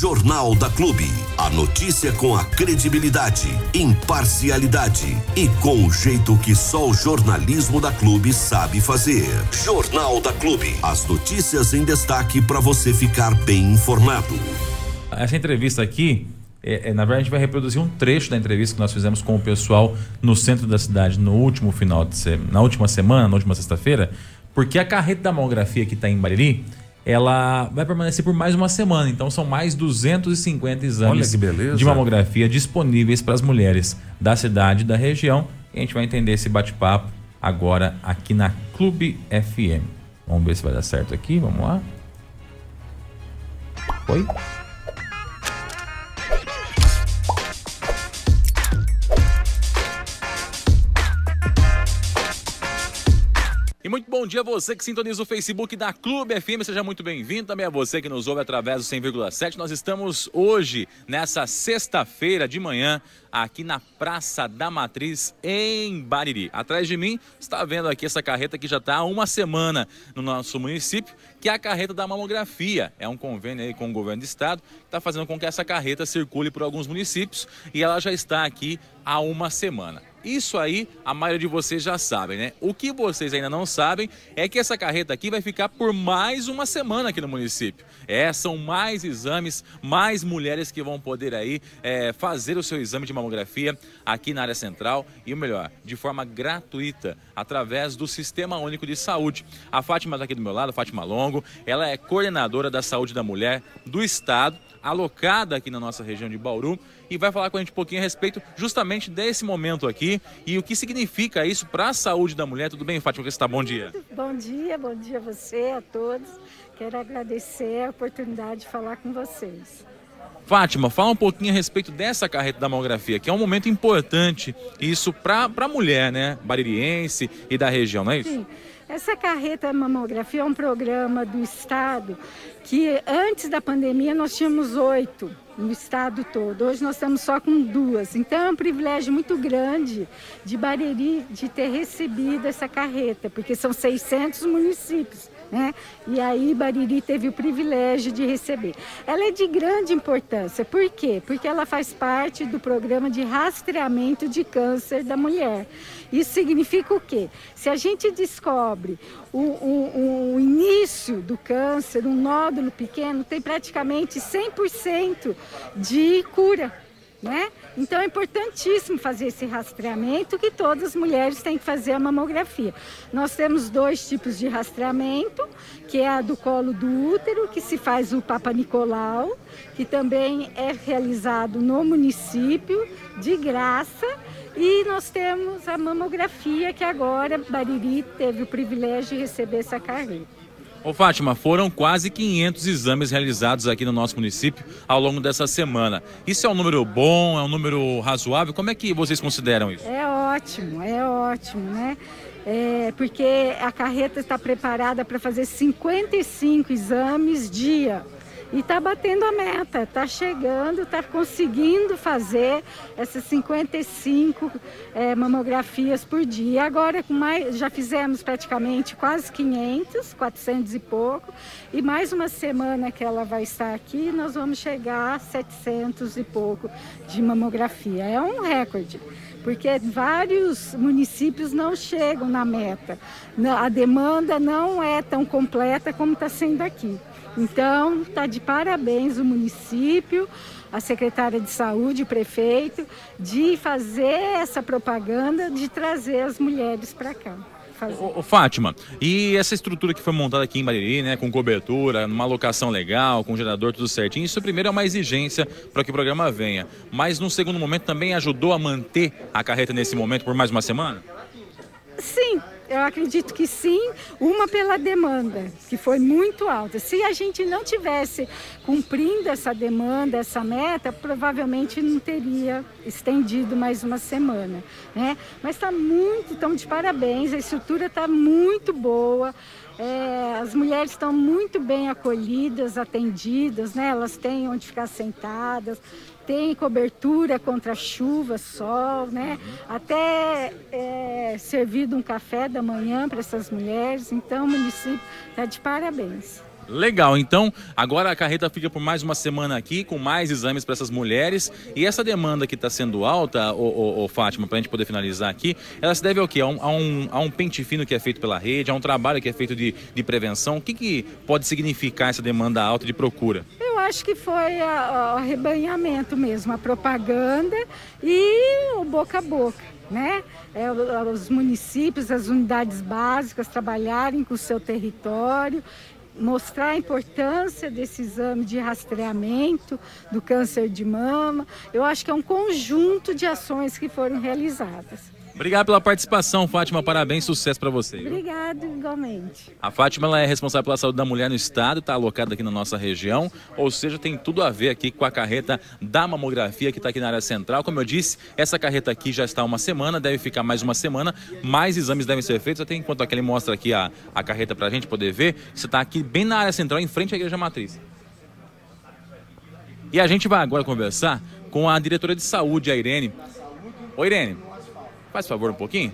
Jornal da Clube. A notícia com a credibilidade, imparcialidade e com o jeito que só o jornalismo da Clube sabe fazer. Jornal da Clube. As notícias em destaque para você ficar bem informado. Essa entrevista aqui, na verdade, a gente vai reproduzir um trecho da entrevista que nós fizemos com o pessoal no centro da cidade no último final de semana, na última semana, na última sexta-feira, porque a carreta da mamografia que está em Bariri, ela vai permanecer por mais uma semana. Então são mais 250 exames de mamografia disponíveis para as mulheres da cidade e da região. E a gente vai entender esse bate-papo agora aqui na Clube FM. Vamos ver se vai dar certo aqui, vamos lá. Oi? Muito bom dia a você que sintoniza o Facebook da Clube FM, seja muito bem-vindo, também a você que nos ouve através do 100,7. Nós estamos hoje, nessa sexta-feira de manhã, aqui na Praça da Matriz, em Bariri. Atrás de mim, está vendo aqui essa carreta que já está há uma semana no nosso município, que é a carreta da mamografia. É um convênio aí com o governo do estado, que está fazendo com que essa carreta circule por alguns municípios, e ela já está aqui há uma semana. Isso aí, a maioria de vocês já sabem, né? O que vocês ainda não sabem é que essa carreta aqui vai ficar por mais uma semana aqui no município. São mais exames, mais mulheres que vão poder aí fazer o seu exame de mamografia aqui na área central e, o melhor, de forma gratuita, através do Sistema Único de Saúde. A Fátima está aqui do meu lado, a Fátima Longo, ela é coordenadora da Saúde da Mulher do Estado, alocada aqui na nossa região de Bauru, e vai falar com a gente um pouquinho a respeito justamente desse momento aqui e o que significa isso para a saúde da mulher. Tudo bem, Fátima? Você está? Bom dia. Bom dia a você, a todos. Quero agradecer a oportunidade de falar com vocês. Fátima, fala um pouquinho a respeito dessa carreta da mamografia, que é um momento importante, isso para a mulher, né, baririense e da região, não é isso? Sim. Essa carreta da mamografia é um programa do estado que antes da pandemia nós tínhamos 8 no estado todo. Hoje nós estamos só com 2. Então é um privilégio muito grande de Bariri de ter recebido essa carreta, porque são 600 municípios. Né? E aí Bariri teve o privilégio de receber. Ela é de grande importância, por quê? Porque ela faz parte do programa de rastreamento de câncer da mulher. Isso significa o quê? Se a gente descobre o início do câncer, um nódulo pequeno, tem praticamente 100% de cura, né? Então é importantíssimo fazer esse rastreamento, que todas as mulheres têm que fazer a mamografia. Nós temos 2 tipos de rastreamento, que é a do colo do útero, que se faz o Papanicolau, que também é realizado no município, de graça. E nós temos a mamografia, que agora Bariri teve o privilégio de receber essa carreta. Ô Fátima, foram quase 500 exames realizados aqui no nosso município ao longo dessa semana. Isso é um número bom, é um número razoável? Como é que vocês consideram isso? É ótimo, né? Porque a carreta está preparada para fazer 55 exames dia. E está batendo a meta, está chegando, está conseguindo fazer essas 55 mamografias por dia. Agora já fizemos praticamente quase 500, 400 e pouco. E mais uma semana que ela vai estar aqui, nós vamos chegar a 700 e pouco de mamografia. É um recorde, porque vários municípios não chegam na meta. A demanda não é tão completa como está sendo aqui. Então, está de parabéns o município, a secretária de saúde, o prefeito, de fazer essa propaganda, de trazer as mulheres para cá. Fátima, e essa estrutura que foi montada aqui em Bariri, né, com cobertura, numa locação legal, com gerador, tudo certinho, isso primeiro é uma exigência para que o programa venha, mas num segundo momento também ajudou a manter a carreta nesse momento por mais uma semana? Sim. Eu acredito que sim, uma pela demanda, que foi muito alta. Se a gente não tivesse cumprindo essa demanda, essa meta, provavelmente não teria estendido mais uma semana, né? Mas estão de parabéns, a estrutura está muito boa. As mulheres estão muito bem acolhidas, atendidas, né? Elas têm onde ficar sentadas, têm cobertura contra chuva, sol, né? Até servido um café da manhã para essas mulheres. Então, o município está de parabéns. Legal, então agora a carreta fica por mais uma semana aqui com mais exames para essas mulheres. E essa demanda que está sendo alta, Fátima, para a gente poder finalizar aqui, ela se deve ao quê? A um pente fino que é feito pela rede, a um trabalho que é feito de prevenção. O que pode significar essa demanda alta de procura? Eu acho que foi o arrebanhamento mesmo, a propaganda e o boca a boca. Né? Os municípios, as unidades básicas trabalharem com o seu território, mostrar a importância desse exame de rastreamento do câncer de mama. Eu acho que é um conjunto de ações que foram realizadas. Obrigado pela participação, Fátima. Parabéns, sucesso para você. Obrigado, igualmente. A Fátima ela é responsável pela saúde da mulher no estado, está alocada aqui na nossa região, ou seja, tem tudo a ver aqui com a carreta da mamografia que está aqui na área central. Como eu disse, essa carreta aqui já está uma semana, deve ficar mais uma semana, mais exames devem ser feitos. Até enquanto aquele mostra aqui a carreta para a gente poder ver, você está aqui bem na área central, em frente à Igreja Matriz. E a gente vai agora conversar com a diretora de saúde, a Irene. Oi, Irene. Faz favor um pouquinho.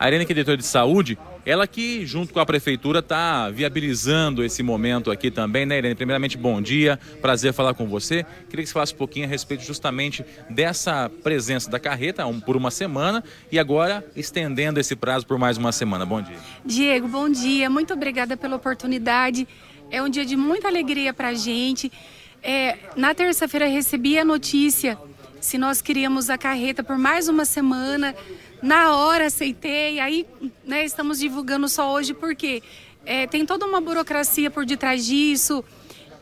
A Irene, que é diretora de saúde, ela que junto com a prefeitura está viabilizando esse momento aqui também, né, Irene? Primeiramente, bom dia, prazer falar com você. Queria que você falasse um pouquinho a respeito justamente dessa presença da carreta por uma semana e agora estendendo esse prazo por mais uma semana. Bom dia. Diego, bom dia. Muito obrigada pela oportunidade. É um dia de muita alegria para a gente. Na terça-feira recebi a notícia se nós queríamos a carreta por mais uma semana. Na hora aceitei, aí né, estamos divulgando só hoje porque tem toda uma burocracia por detrás disso.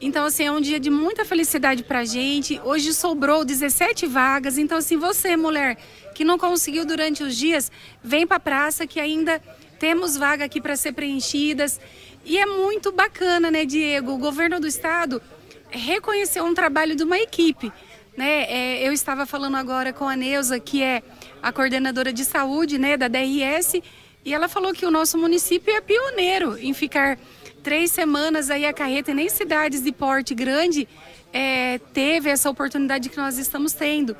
Então, assim, é um dia de muita felicidade pra gente. Hoje sobrou 17 vagas. Então, assim, você, mulher, que não conseguiu durante os dias, vem pra praça que ainda temos vaga aqui para ser preenchidas. E é muito bacana, né, Diego? O governo do estado reconheceu um trabalho de uma equipe. Né? Eu estava falando agora com a Neuza, que é a coordenadora de saúde, né, da DRS, e ela falou que o nosso município é pioneiro em ficar 3 semanas aí a carreta, e nem cidades de porte grande teve essa oportunidade que nós estamos tendo.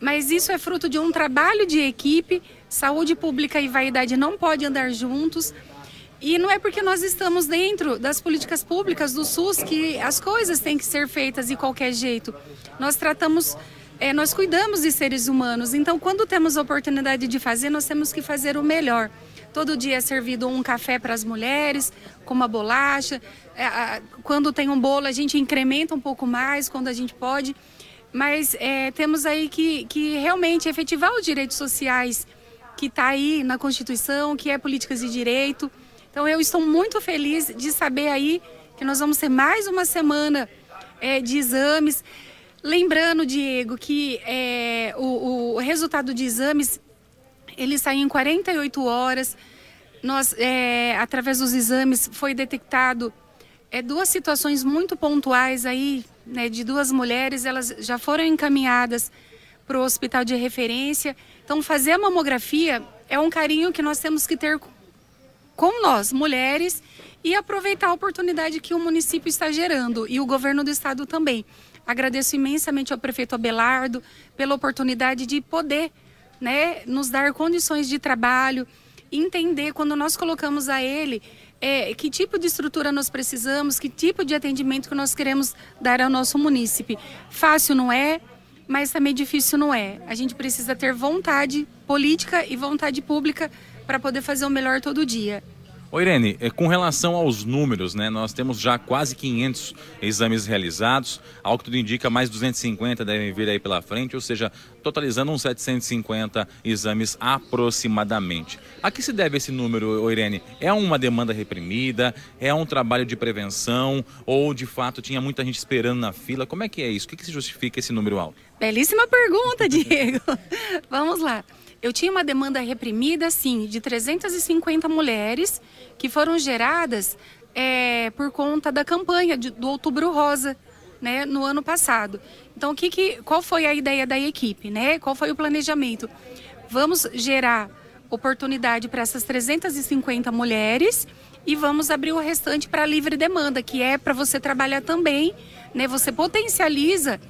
Mas isso é fruto de um trabalho de equipe, saúde pública e vaidade não pode andar juntos. E não é porque nós estamos dentro das políticas públicas do SUS que as coisas têm que ser feitas de qualquer jeito. Nós cuidamos de seres humanos, então quando temos a oportunidade de fazer, nós temos que fazer o melhor. Todo dia é servido um café para as mulheres, com uma bolacha. Quando tem um bolo, a gente incrementa um pouco mais, quando a gente pode. Mas temos aí que realmente efetivar os direitos sociais que está aí na Constituição, que é políticas de direito. Então, eu estou muito feliz de saber aí que nós vamos ter mais uma semana de exames. Lembrando, Diego, que o resultado de exames, ele saiu em 48 horas. Nós, através dos exames, foi detectado 2 situações muito pontuais aí, né, de 2 mulheres. Elas já foram encaminhadas para o hospital de referência. Então, fazer a mamografia é um carinho que nós temos que ter com nós, mulheres, e aproveitar a oportunidade que o município está gerando e o governo do estado também. Agradeço imensamente ao prefeito Abelardo pela oportunidade de poder, né, nos dar condições de trabalho, entender quando nós colocamos a ele que tipo de estrutura nós precisamos, que tipo de atendimento que nós queremos dar ao nosso munícipe. Fácil não é, mas também difícil não é. A gente precisa ter vontade política e vontade pública para poder fazer o melhor todo dia. Ô Irene, com relação aos números, né, nós temos já quase 500 exames realizados, ao que tudo indica mais 250 devem vir aí pela frente, ou seja, totalizando uns 750 exames aproximadamente. A que se deve esse número, ô Irene? É uma demanda reprimida? É um trabalho de prevenção? Ou de fato tinha muita gente esperando na fila? Como é que é isso? O que se justifica esse número alto? Belíssima pergunta, Diego. Vamos lá. Eu tinha uma demanda reprimida, sim, de 350 mulheres que foram geradas por conta da campanha do Outubro Rosa, né, no ano passado. Então, qual foi a ideia da equipe, né? Qual foi o planejamento? Vamos gerar oportunidade para essas 350 mulheres e vamos abrir o restante para livre demanda, que é para você trabalhar também, né? Você potencializa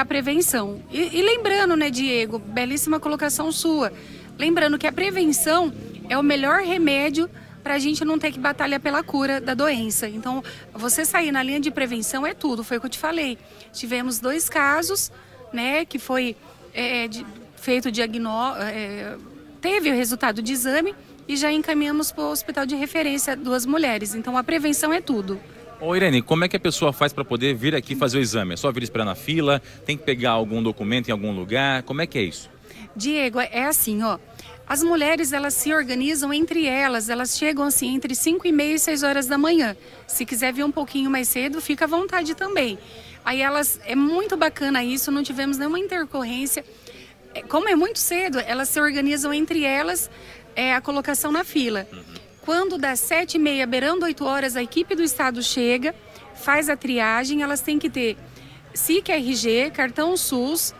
a prevenção. E lembrando, né, Diego, belíssima colocação sua, lembrando que a prevenção é o melhor remédio para a gente não ter que batalhar pela cura da doença. Então, você sair na linha de prevenção é tudo, foi o que eu te falei. Tivemos 2 casos, né, que foi feito o diagnóstico, teve o resultado de exame e já encaminhamos para o hospital de referência 2 mulheres. Então, a prevenção é tudo. Ô Irene, como é que a pessoa faz para poder vir aqui fazer o exame? É só vir esperar na fila? Tem que pegar algum documento em algum lugar? Como é que é isso? Diego, é assim, ó. As mulheres, elas se organizam entre elas, elas chegam assim entre 5h30 e 6 horas da manhã. Se quiser vir um pouquinho mais cedo, fica à vontade também. Aí elas, é muito bacana isso, não tivemos nenhuma intercorrência. Como é muito cedo, elas se organizam entre elas, a colocação na fila. Quando das 7h30, beirando 8 horas, a equipe do estado chega, faz a triagem, elas têm que ter SIC-RG, cartão SUS,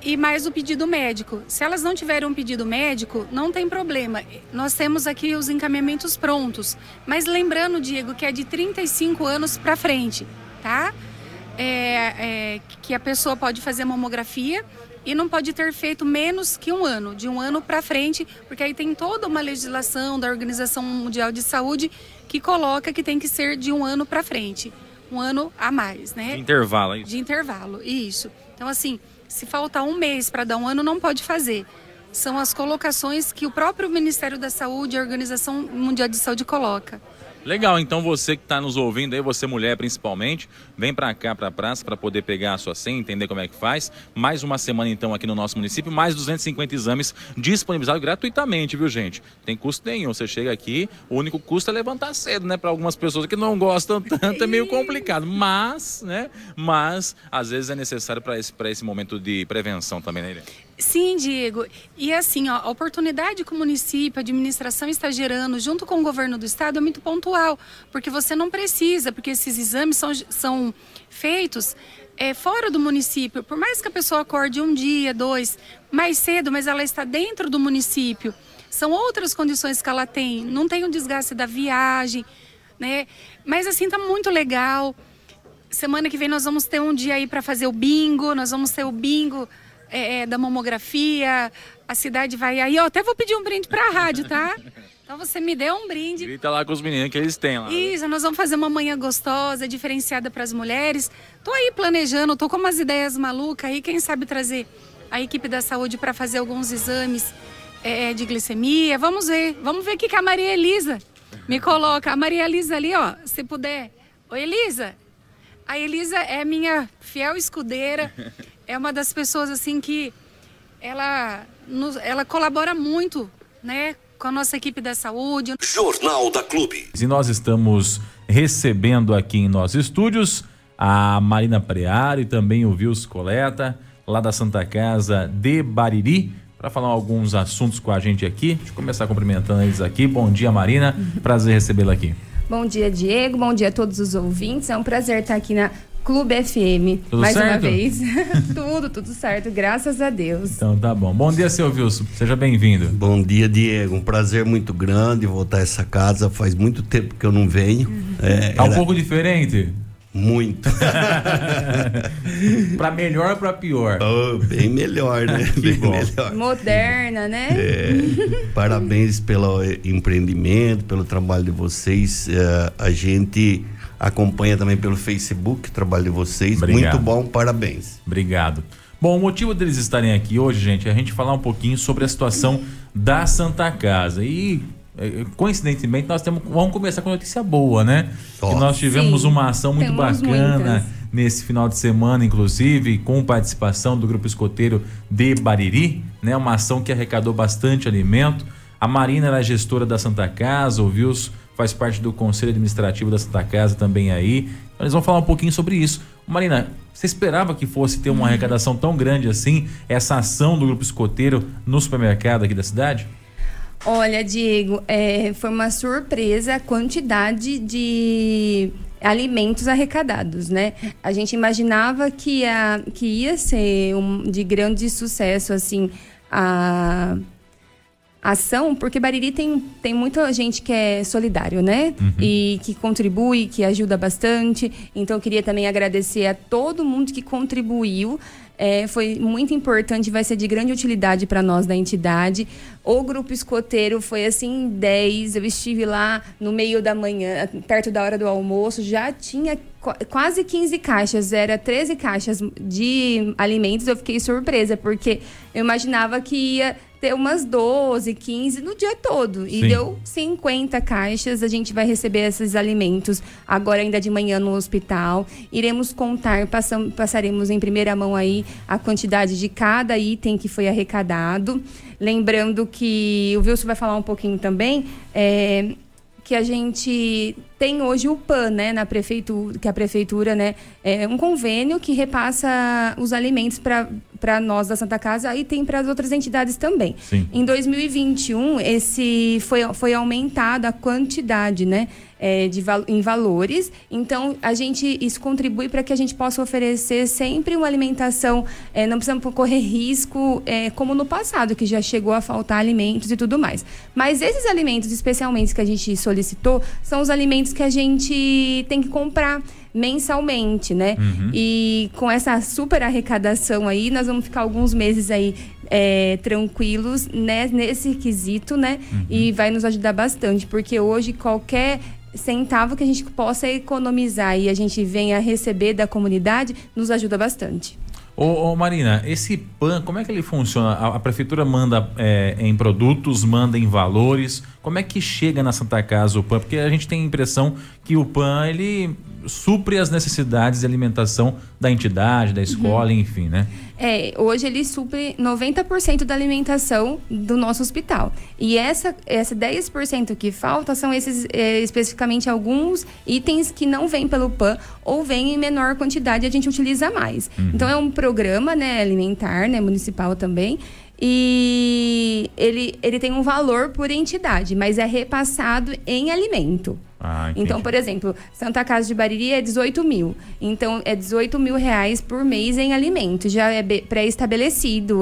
e mais o pedido médico. Se elas não tiverem um pedido médico, não tem problema. Nós temos aqui os encaminhamentos prontos. Mas lembrando, Diego, que é de 35 anos para frente, tá? Que a pessoa pode fazer mamografia e não pode ter feito menos que um ano, de um ano para frente, porque aí tem toda uma legislação da Organização Mundial de Saúde que coloca que tem que ser de um ano para frente. Um ano a mais, né? De intervalo, isso. De intervalo, isso. Então, assim, se faltar um mês para dar um ano, não pode fazer. São as colocações que o próprio Ministério da Saúde e a Organização Mundial de Saúde coloca. Legal, então você que está nos ouvindo aí, você mulher principalmente, vem para cá, para a praça, para poder pegar a sua senha, entender como é que faz. Mais uma semana então aqui no nosso município, mais 250 exames disponibilizados gratuitamente, viu gente? Tem custo nenhum, você chega aqui, o único custo é levantar cedo, né? Para algumas pessoas que não gostam tanto, é meio complicado, mas, né? Mas, às vezes é necessário para esse momento de prevenção também, né, Irene? Sim, Diego. E assim, ó, a oportunidade que o município, a administração está gerando junto com o governo do estado é muito pontual, porque você não precisa, porque esses exames são feitos fora do município. Por mais que a pessoa acorde um dia, 2, mais cedo, mas ela está dentro do município. São outras condições que ela tem, não tem o desgaste da viagem, né? Mas assim, tá muito legal. Semana que vem nós vamos ter um dia aí para fazer o bingo, nós vamos ter o bingo da mamografia, a cidade vai aí, ó, até vou pedir um brinde pra rádio, tá? Então você me deu um brinde. Grita lá com os meninos que eles têm lá. Isso, nós vamos fazer uma manhã gostosa, diferenciada pras mulheres. Tô aí planejando, tô com umas ideias malucas aí, quem sabe trazer a equipe da saúde pra fazer alguns exames de glicemia, vamos ver o que a Maria Elisa me coloca. A Maria Elisa ali, ó, se puder. Oi, Elisa. A Elisa é minha fiel escudeira. É uma das pessoas, assim, que ela colabora muito, né, com a nossa equipe da saúde. Jornal da Clube. E nós estamos recebendo aqui em nossos estúdios a Marina Prearo e também o Vilso Coleta, lá da Santa Casa de Bariri, para falar alguns assuntos com a gente aqui. Deixa eu começar cumprimentando eles aqui. Bom dia, Marina. Prazer recebê-la aqui. Bom dia, Diego. Bom dia a todos os ouvintes. É um prazer estar aqui na Clube FM, tudo mais certo? Uma vez. Tudo certo, graças a Deus. Então tá bom. Bom dia, seu Vilso, seja bem-vindo. Bom dia, Diego, um prazer muito grande voltar a essa casa, faz muito tempo que eu não venho. Tá um pouco diferente? Muito. Pra melhor ou pra pior? Oh, bem melhor, né? Bem melhor. Moderna, né? Parabéns pelo empreendimento, pelo trabalho de vocês, a gente acompanha também pelo Facebook o trabalho de vocês. Obrigado. Muito bom, parabéns. Obrigado. Bom, o motivo deles estarem aqui hoje, gente, é a gente falar um pouquinho sobre a situação da Santa Casa. E, coincidentemente, vamos começar com notícia boa, né? Que nós tivemos uma ação muito bacana nesse final de semana, inclusive, com participação do Grupo Escoteiro de Bariri, né? Uma ação que arrecadou bastante alimento. A Marina, ela é gestora da Santa Casa, ouviu os faz parte do Conselho Administrativo da Santa Casa também aí. Então eles vão falar um pouquinho sobre isso. Marina, você esperava que fosse ter uma arrecadação tão grande assim, essa ação do Grupo Escoteiro no supermercado aqui da cidade? Olha, Diego, foi uma surpresa a quantidade de alimentos arrecadados, né? A gente imaginava que ia ser de grande sucesso, assim, ação, porque Bariri tem muita gente que é solidário, né? Uhum. E que contribui, que ajuda bastante. Então, eu queria também agradecer a todo mundo que contribuiu. Foi muito importante, vai ser de grande utilidade para nós da entidade. O Grupo Escoteiro foi assim, 10. Eu estive lá no meio da manhã, perto da hora do almoço, já tinha quase 15 caixas, era 13 caixas de alimentos. Eu fiquei surpresa, porque eu imaginava que ia ter umas 12, 15 no dia todo. E sim, deu 50 caixas. A gente vai receber esses alimentos agora ainda de manhã no hospital. Iremos contar, passaremos em primeira mão aí a quantidade de cada item que foi arrecadado. Lembrando que o Vilso vai falar um pouquinho também, que a gente tem hoje o PAN, né, na prefeitura, que a prefeitura, né, é um convênio que repassa os alimentos para nós da Santa Casa e tem para as outras entidades também. Sim. Em 2021, esse foi aumentada a quantidade, né, em valores. Então, isso contribui para que a gente possa oferecer sempre uma alimentação, não precisamos correr risco, como no passado, que já chegou a faltar alimentos e tudo mais. Mas esses alimentos, especialmente que a gente solicitou, são os alimentos que a gente tem que comprar mensalmente, né? Uhum. E com essa super arrecadação aí, nós vamos ficar alguns meses aí tranquilos, né, nesse quesito, né? Uhum. E vai nos ajudar bastante, porque hoje qualquer centavo que a gente possa economizar e a gente venha receber da comunidade, nos ajuda bastante. Ô Marina, esse PAN, como é que ele funciona? A prefeitura manda em produtos, manda em valores. Como é que chega na Santa Casa o PAN? Porque a gente tem a impressão que o PAN, ele supre as necessidades de alimentação da entidade, da escola, uhum, enfim, né? Hoje ele supre 90% da alimentação do nosso hospital. E essa 10% que falta são esses, especificamente alguns itens que não vêm pelo PAN ou vêm em menor quantidade e a gente utiliza mais. Uhum. Então é um programa, né, alimentar, né, municipal também. E ele tem um valor por entidade, mas é repassado em alimento. Ah, então, por exemplo, Santa Casa de Bariri é 18 mil. Então, é 18 mil reais por mês em alimento. Já é pré-estabelecido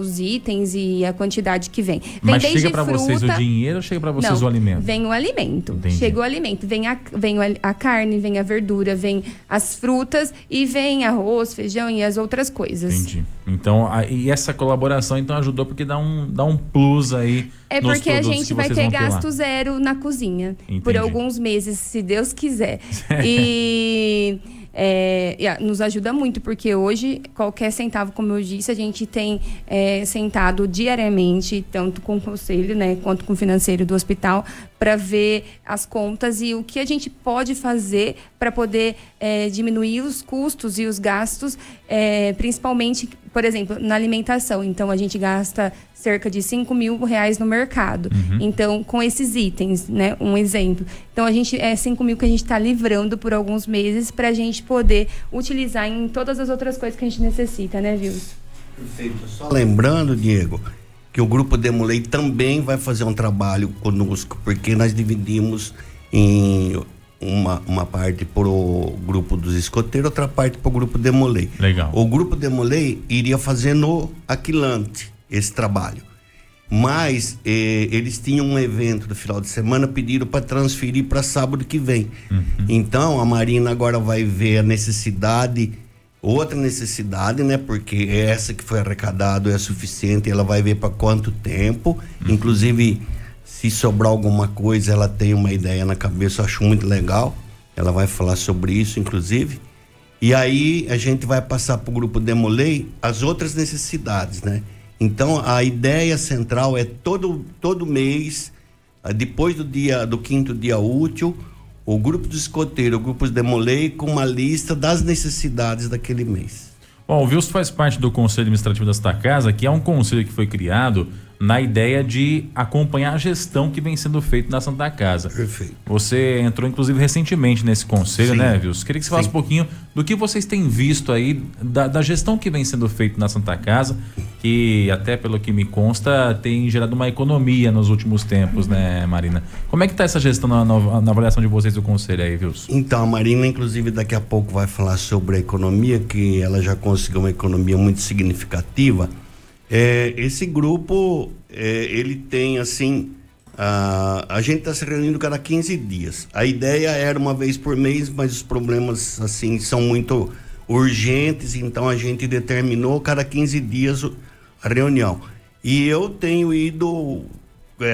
os itens e a quantidade que vem. Mas chega para vocês o dinheiro ou chega para vocês o alimento? Vem o alimento. Entendi. Chega o alimento. Vem a carne, vem a verdura, vem as frutas e vem arroz, feijão e as outras coisas. Entendi. Então, e essa colaboração então ajudou porque dá um plus aí. É porque a gente vai ter gasto zero na cozinha. Entendi. Por alguns meses, se Deus quiser. E nos ajuda muito, porque hoje, qualquer centavo, como eu disse, a gente tem sentado diariamente, tanto com o conselho, né, quanto com o financeiro do hospital, para ver as contas e o que a gente pode fazer para poder diminuir os custos e os gastos, principalmente, por exemplo, na alimentação. Então, a gente gasta cerca de 5 mil reais no mercado. Uhum. Então, com esses itens, né? Um exemplo. Então, a gente 5 mil que a gente está livrando por alguns meses para a gente poder utilizar em todas as outras coisas que a gente necessita, né, Vilso? Perfeito. Só lembrando, Diego, que o Grupo DeMolay também vai fazer um trabalho conosco, porque nós dividimos em uma parte para o Grupo dos Escoteiros, outra parte para o Grupo DeMolay. Legal. O Grupo DeMolay iria fazer no Aquilante esse trabalho, mas eles tinham um evento do final de semana, pediram para transferir para sábado que vem. Uhum. Então a Marina agora vai ver a necessidade, outra necessidade, né? Porque essa que foi arrecadada é suficiente, ela vai ver para quanto tempo. Uhum. Inclusive, se sobrar alguma coisa, ela tem uma ideia na cabeça, eu acho muito legal. Ela vai falar sobre isso, inclusive. E aí a gente vai passar para o Grupo DeMolay as outras necessidades, né? Então, a ideia central é todo mês, depois do quinto dia útil, o Grupo do Escoteiro, o Grupo DeMolay, com uma lista das necessidades daquele mês. Bom, o Vilso faz parte do Conselho Administrativo da Santa Casa, que é um conselho que foi criado na ideia de acompanhar a gestão que vem sendo feita na Santa Casa. Perfeito. Você entrou, inclusive, recentemente nesse conselho, sim, né, Vilso? Queria que você falasse um pouquinho do que vocês têm visto aí da gestão que vem sendo feita na Santa Casa, que até pelo que me consta tem gerado uma economia nos últimos tempos, né, Marina? Como é que está essa gestão na avaliação de vocês do conselho aí, Vilso? Então, a Marina, inclusive, daqui a pouco vai falar sobre a economia, que ela já conseguiu uma economia muito significativa. Esse grupo ele tem assim, a gente está se reunindo cada 15 dias. A ideia era uma vez por mês, mas os problemas assim são muito urgentes, então a gente determinou cada 15 dias a reunião. E eu tenho ido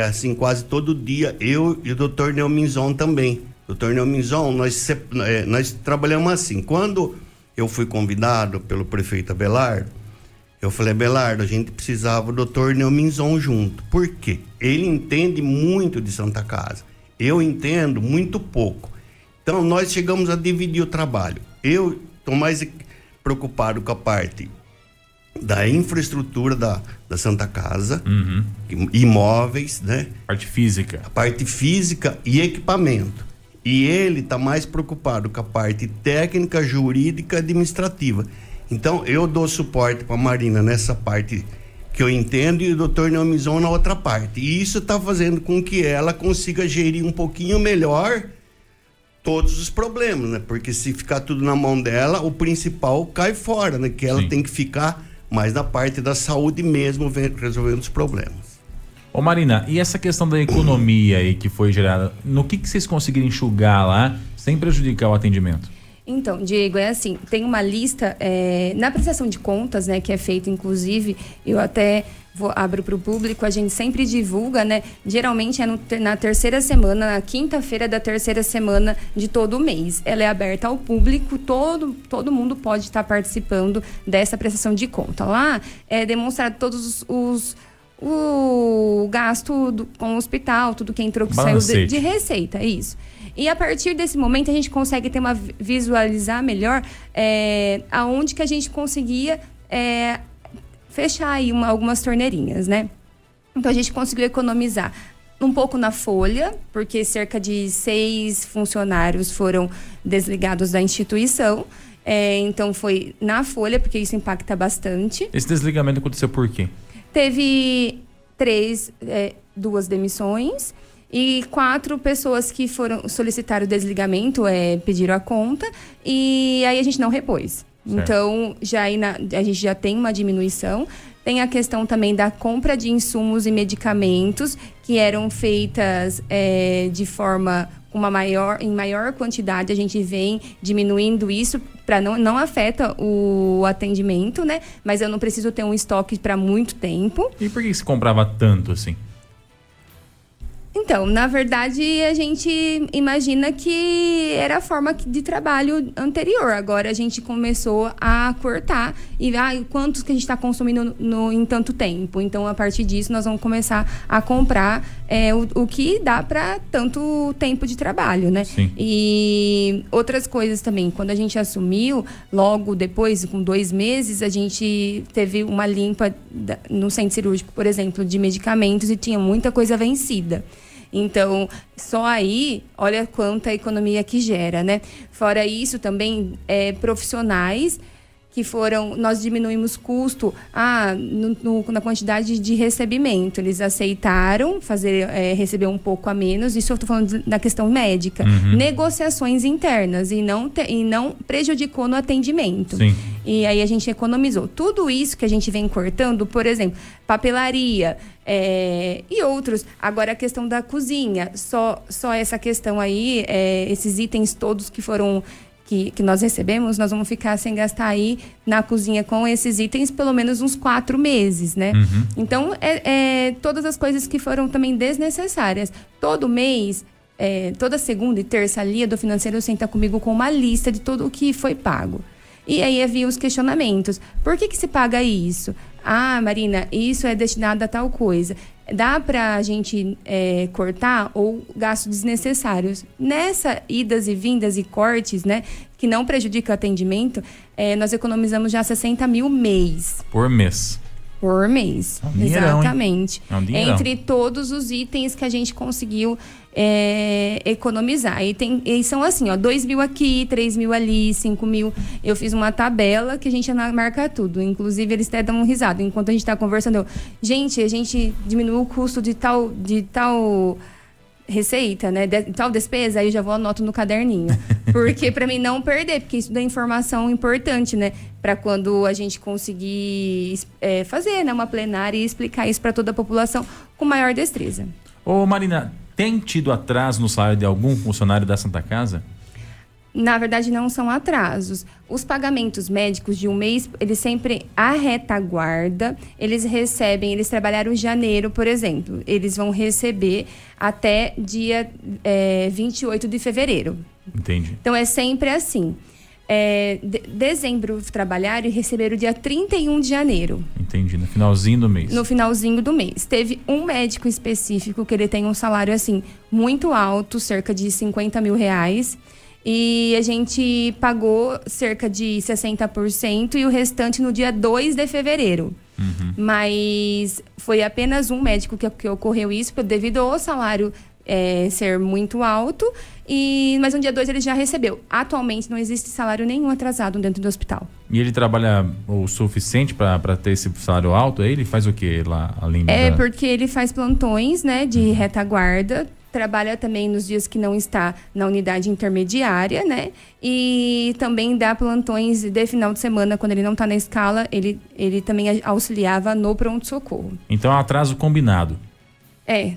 assim quase todo dia, eu e o Dr Neumizon também. Dr Neumizon, nós trabalhamos assim. Quando eu fui convidado pelo prefeito Abelardo, eu falei: Abelardo, a gente precisava do Dr Neumizon junto. Por quê? Ele entende muito de Santa Casa, eu entendo muito pouco. Então nós chegamos a dividir o trabalho. Eu estou mais preocupado com a parte da infraestrutura da Santa Casa, imóveis, né? A parte física e equipamento. E ele está mais preocupado com a parte técnica, jurídica e administrativa. Então, eu dou suporte para a Marina nessa parte que eu entendo e o doutor Neumizon na outra parte. E isso está fazendo com que ela consiga gerir um pouquinho melhor todos os problemas, né? Porque se ficar tudo na mão dela, o principal cai fora, né? Que ela tem que ficar mais na parte da saúde mesmo, resolvendo os problemas. Ô Marina, e essa questão da economia aí que foi gerada, no que vocês conseguiram enxugar lá sem prejudicar o atendimento? Então, Diego, é assim, tem uma lista na prestação de contas, né, que é feita, inclusive, eu até abro para o público, a gente sempre divulga, né, geralmente é na terceira semana, na quinta-feira da terceira semana de todo mês. Ela é aberta ao público, todo mundo pode estar participando dessa prestação de conta. Lá é demonstrado todos o gasto com o hospital, tudo que entrou, que saiu de receita, isso. E a partir desse momento a gente consegue ter visualizar melhor aonde que a gente conseguia fechar aí algumas torneirinhas, né? Então a gente conseguiu economizar um pouco na folha, porque cerca de 6 funcionários foram desligados da instituição. Então foi na folha, porque isso impacta bastante. Esse desligamento aconteceu por quê? Teve 2 demissões e 4 pessoas que solicitaram o desligamento, pediram a conta, e aí a gente não repôs. Certo. Então, a gente já tem uma diminuição. Tem a questão também da compra de insumos e medicamentos que eram feitas de forma em maior quantidade. A gente vem diminuindo isso para não afeta o atendimento, né? Mas eu não preciso ter um estoque para muito tempo. E por que se comprava tanto assim? Então, na verdade, a gente imagina que era a forma de trabalho anterior. Agora a gente começou a cortar e quantos que a gente está consumindo em tanto tempo. Então, a partir disso, nós vamos começar a comprar o que dá para tanto tempo de trabalho, né? Sim. E outras coisas também. Quando a gente assumiu, logo depois, com 2 meses, a gente teve uma limpa no centro cirúrgico, por exemplo, de medicamentos, e tinha muita coisa vencida. Então, só aí, olha quanta economia que gera, né? Fora isso, também, profissionais que nós diminuímos custo na quantidade de recebimento. Eles aceitaram receber um pouco a menos. Isso eu estou falando da questão médica. Uhum. Negociações internas e não prejudicou no atendimento. Sim. E aí a gente economizou. Tudo isso que a gente vem cortando, por exemplo, papelaria, e outros. Agora a questão da cozinha, só essa questão aí, esses itens todos que foram que nós recebemos, nós vamos ficar sem gastar aí na cozinha com esses itens pelo menos uns 4 meses, né? Uhum. Então, todas as coisas que foram também desnecessárias. Todo mês, toda segunda e terça ali do financeiro senta comigo com uma lista de tudo o que foi pago. E aí havia os questionamentos. Por que se paga isso? Ah, Marina, isso é destinado a tal coisa. Dá para a gente cortar ou gastos desnecessários? Nessa idas e vindas e cortes, né, que não prejudica o atendimento, nós economizamos já 60 mil mês. Por mês. Por mês, é um dinheirão, exatamente. É um dinheirão. Entre todos os itens que a gente conseguiu economizar. E são assim, 2 mil aqui, 3 mil ali, 5 mil. Eu fiz uma tabela que a gente marca tudo. Inclusive, eles até dão um risado. Enquanto a gente está conversando, a gente diminuiu o custo de tal receita, né? Tal despesa, aí já vou anoto no caderninho. Porque para mim não perder, porque isso dá informação importante, né? Para quando a gente conseguir fazer, né, uma plenária e explicar isso para toda a população com maior destreza. Ô Marina, tem tido atraso no salário de algum funcionário da Santa Casa? Na verdade, não são atrasos. Os pagamentos médicos de um mês, eles sempre à retaguarda, eles recebem, eles trabalharam em janeiro, por exemplo, eles vão receber até dia 28 de fevereiro. Entendi. Então, é sempre assim. Dezembro trabalharam e receberam dia 31 de janeiro. Entendi, no finalzinho do mês. No finalzinho do mês. Teve um médico específico que ele tem um salário, assim, muito alto, cerca de R$50 mil. E a gente pagou cerca de 60% e o restante no dia 2 de fevereiro. Uhum. Mas foi apenas um médico que ocorreu isso, devido ao salário ser muito alto. Mas no dia 2 ele já recebeu. Atualmente não existe salário nenhum atrasado dentro do hospital. E ele trabalha o suficiente para ter esse salário alto? Ele faz o quê lá, além da... porque ele faz plantões, né, de retaguarda. Trabalha também nos dias que não está na unidade intermediária, né? E também dá plantões de final de semana, quando ele não está na escala, ele também auxiliava no pronto-socorro. Então é um atraso combinado.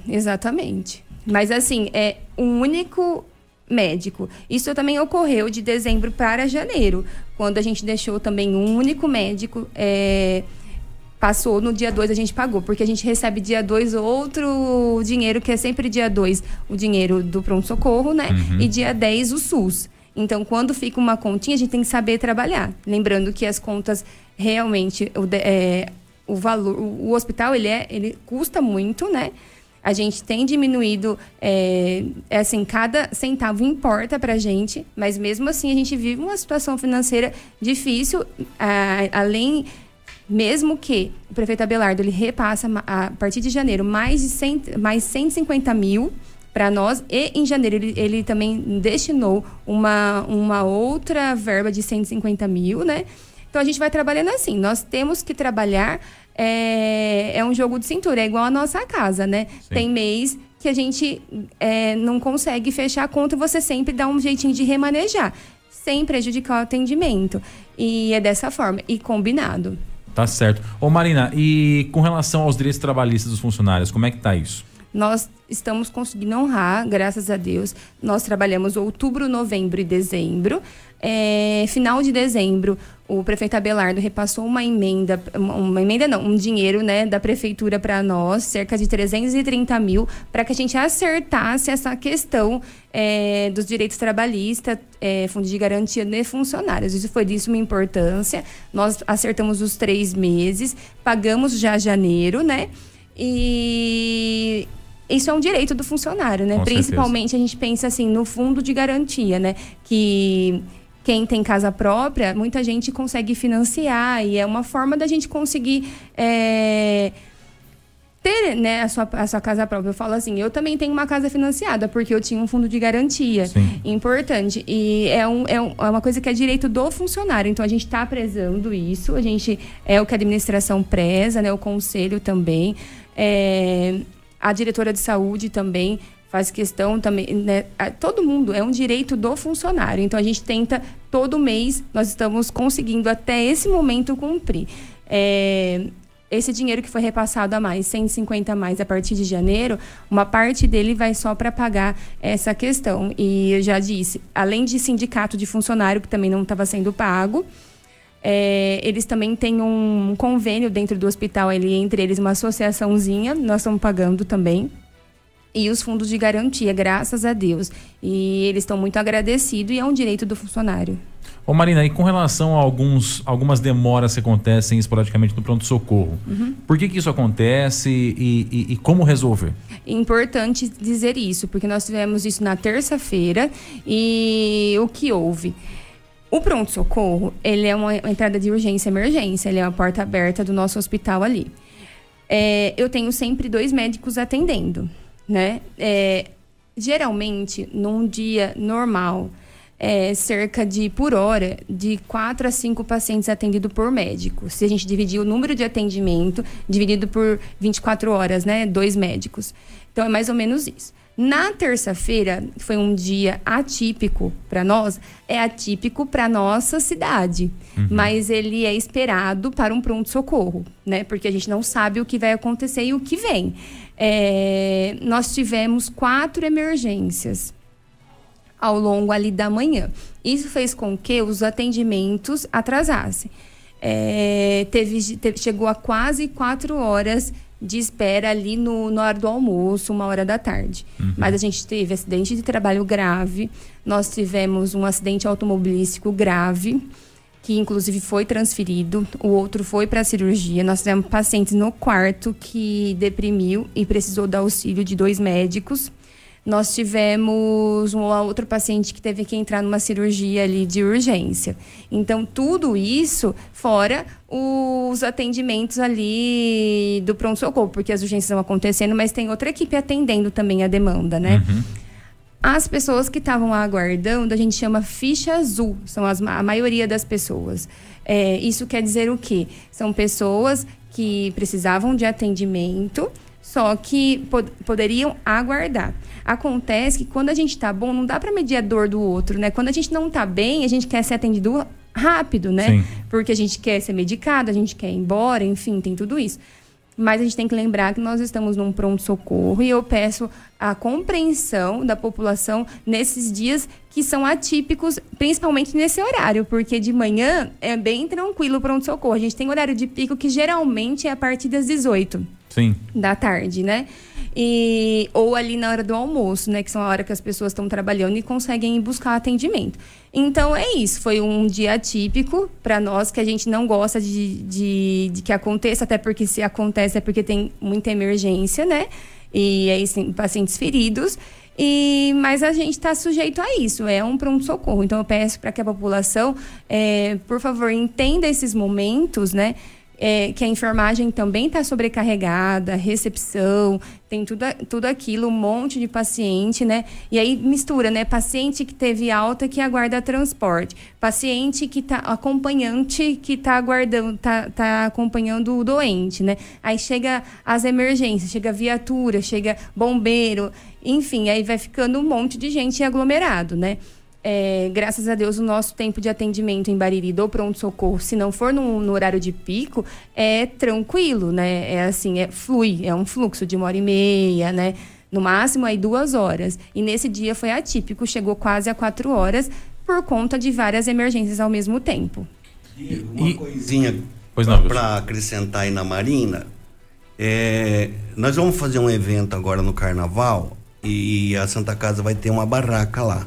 Exatamente. Mas assim, é um único médico. Isso também ocorreu de dezembro para janeiro, quando a gente deixou também um único médico... Passou no dia 2, a gente pagou, porque a gente recebe dia 2 outro dinheiro, que é sempre dia 2 o dinheiro do pronto-socorro, né? Uhum. E dia 10 o SUS. Então, quando fica uma continha, a gente tem que saber trabalhar. Lembrando que as contas, realmente, o valor, o hospital, ele custa muito, né? A gente tem diminuído, assim, cada centavo importa pra gente, mas mesmo assim a gente vive uma situação financeira difícil, além... Mesmo que o prefeito Abelardo, ele repassa a partir de janeiro mais 150 mil para nós. E em janeiro ele também destinou uma outra verba de 150 mil, né? Então a gente vai trabalhando assim. Nós temos que trabalhar, é um jogo de cintura, é igual a nossa casa, né? Sim. Tem mês que a gente não consegue fechar a conta e você sempre dá um jeitinho de remanejar, sem prejudicar o atendimento. E é dessa forma, e combinado. Tá certo. Ô Marina, e com relação aos direitos trabalhistas dos funcionários, como é que tá isso? Nós estamos conseguindo honrar, graças a Deus. Nós trabalhamos outubro, novembro e dezembro. Final de dezembro, o prefeito Abelardo repassou um dinheiro, né, da prefeitura para nós, cerca de 330 mil, para que a gente acertasse essa questão dos direitos trabalhistas, fundo de garantia de funcionários. Isso foi de suma importância. Nós acertamos os 3 meses, pagamos já janeiro, né? E isso é um direito do funcionário, né? Com Principalmente certeza. A gente pensa assim no fundo de garantia, né? Que quem tem casa própria, muita gente consegue financiar, e é uma forma da gente conseguir ter, né, a sua casa própria. Eu falo assim, eu também tenho uma casa financiada, porque eu tinha um fundo de garantia. Sim. Importante. E é uma coisa que é direito do funcionário. Então, a gente está prezando isso. A gente é o que a administração preza, né? O conselho também. A diretora de saúde também faz questão também, né? Todo mundo, é um direito do funcionário. Então, a gente tenta todo mês, nós estamos conseguindo até esse momento cumprir. Esse dinheiro que foi repassado a mais, 150 a mais a partir de janeiro, uma parte dele vai só para pagar essa questão. E eu já disse, além de sindicato de funcionário, que também não estava sendo pago, eles também têm um convênio dentro do hospital, entre eles uma associaçãozinha, nós estamos pagando também. E os fundos de garantia, graças a Deus. E eles estão muito agradecidos, e é um direito do funcionário. Ô Marina, e com relação a algumas demoras que acontecem esporadicamente no pronto-socorro, uhum. Por que isso acontece e como resolver? Importante dizer isso, porque nós tivemos isso na terça-feira, e o que houve? O pronto-socorro, ele é uma entrada de urgência e emergência, ele é uma porta aberta do nosso hospital ali. Eu tenho sempre 2 médicos atendendo, né? Geralmente, num dia normal... cerca de, por hora, de 4 a 5 pacientes atendidos por médico. Se a gente dividir o número de atendimento, dividido por 24 horas, né? 2 médicos. Então, é mais ou menos isso. Na terça-feira, foi um dia atípico para nós, é atípico para nossa cidade, mas ele é esperado para um pronto-socorro, né? Porque a gente não sabe o que vai acontecer e o que vem. Nós tivemos 4 emergências ao longo ali da manhã. Isso fez com que os atendimentos atrasassem. Chegou a quase 4 horas de espera ali na hora do almoço, 1h da tarde. Mas a gente teve acidente de trabalho grave, nós tivemos um acidente automobilístico grave, que inclusive foi transferido, o outro foi para a cirurgia. Nós tivemos pacientes no quarto que deprimiu e precisou do auxílio de 2 médicos. Nós tivemos um outro paciente que teve que entrar numa cirurgia ali de urgência. Então, tudo isso fora os atendimentos ali do pronto-socorro, porque as urgências estão acontecendo, mas tem outra equipe atendendo também a demanda, né? As pessoas que estavam aguardando, a gente chama ficha azul, são a maioria das pessoas. Isso quer dizer o quê? São pessoas que precisavam de atendimento, só que poderiam aguardar. Acontece que quando a gente tá bom, não dá para medir a dor do outro, né? Quando a gente não tá bem, a gente quer ser atendido rápido, né? Sim. Porque a gente quer ser medicado, a gente quer ir embora, enfim, tem tudo isso. Mas a gente tem que lembrar que nós estamos num pronto-socorro e eu peço a compreensão da população nesses dias que são atípicos, principalmente nesse horário, porque de manhã é bem tranquilo o pronto-socorro. A gente tem horário de pico que geralmente é a partir das 18 da tarde, né? Ou ali na hora do almoço, né? Que são a hora que as pessoas estão trabalhando e conseguem buscar atendimento. Então, é isso. Foi um dia atípico para nós, que a gente não gosta de que aconteça, até porque se acontece é porque tem muita emergência, né? E aí, sim, pacientes feridos. Mas a gente está sujeito a isso. É um pronto-socorro. Então, eu peço para que a população, por favor, entenda esses momentos, né? Que a enfermagem também está sobrecarregada, recepção, tem tudo aquilo, um monte de paciente, né? E aí mistura, né? Paciente que teve alta que aguarda transporte, paciente que tá acompanhante que tá aguardando, tá acompanhando o doente, né? Aí chega as emergências, chega viatura, chega bombeiro, enfim, aí vai ficando um monte de gente aglomerado, né? Graças a Deus, o nosso tempo de atendimento em Bariri do pronto-socorro, se não for no horário de pico, é tranquilo, né? Flui, é um fluxo de 1h30, né? No máximo, aí 2 horas. E nesse dia foi atípico, chegou quase a 4 horas por conta de várias emergências ao mesmo tempo. Uma coisinha para acrescentar aí na Marina, nós vamos fazer um evento agora no Carnaval e a Santa Casa vai ter uma barraca lá.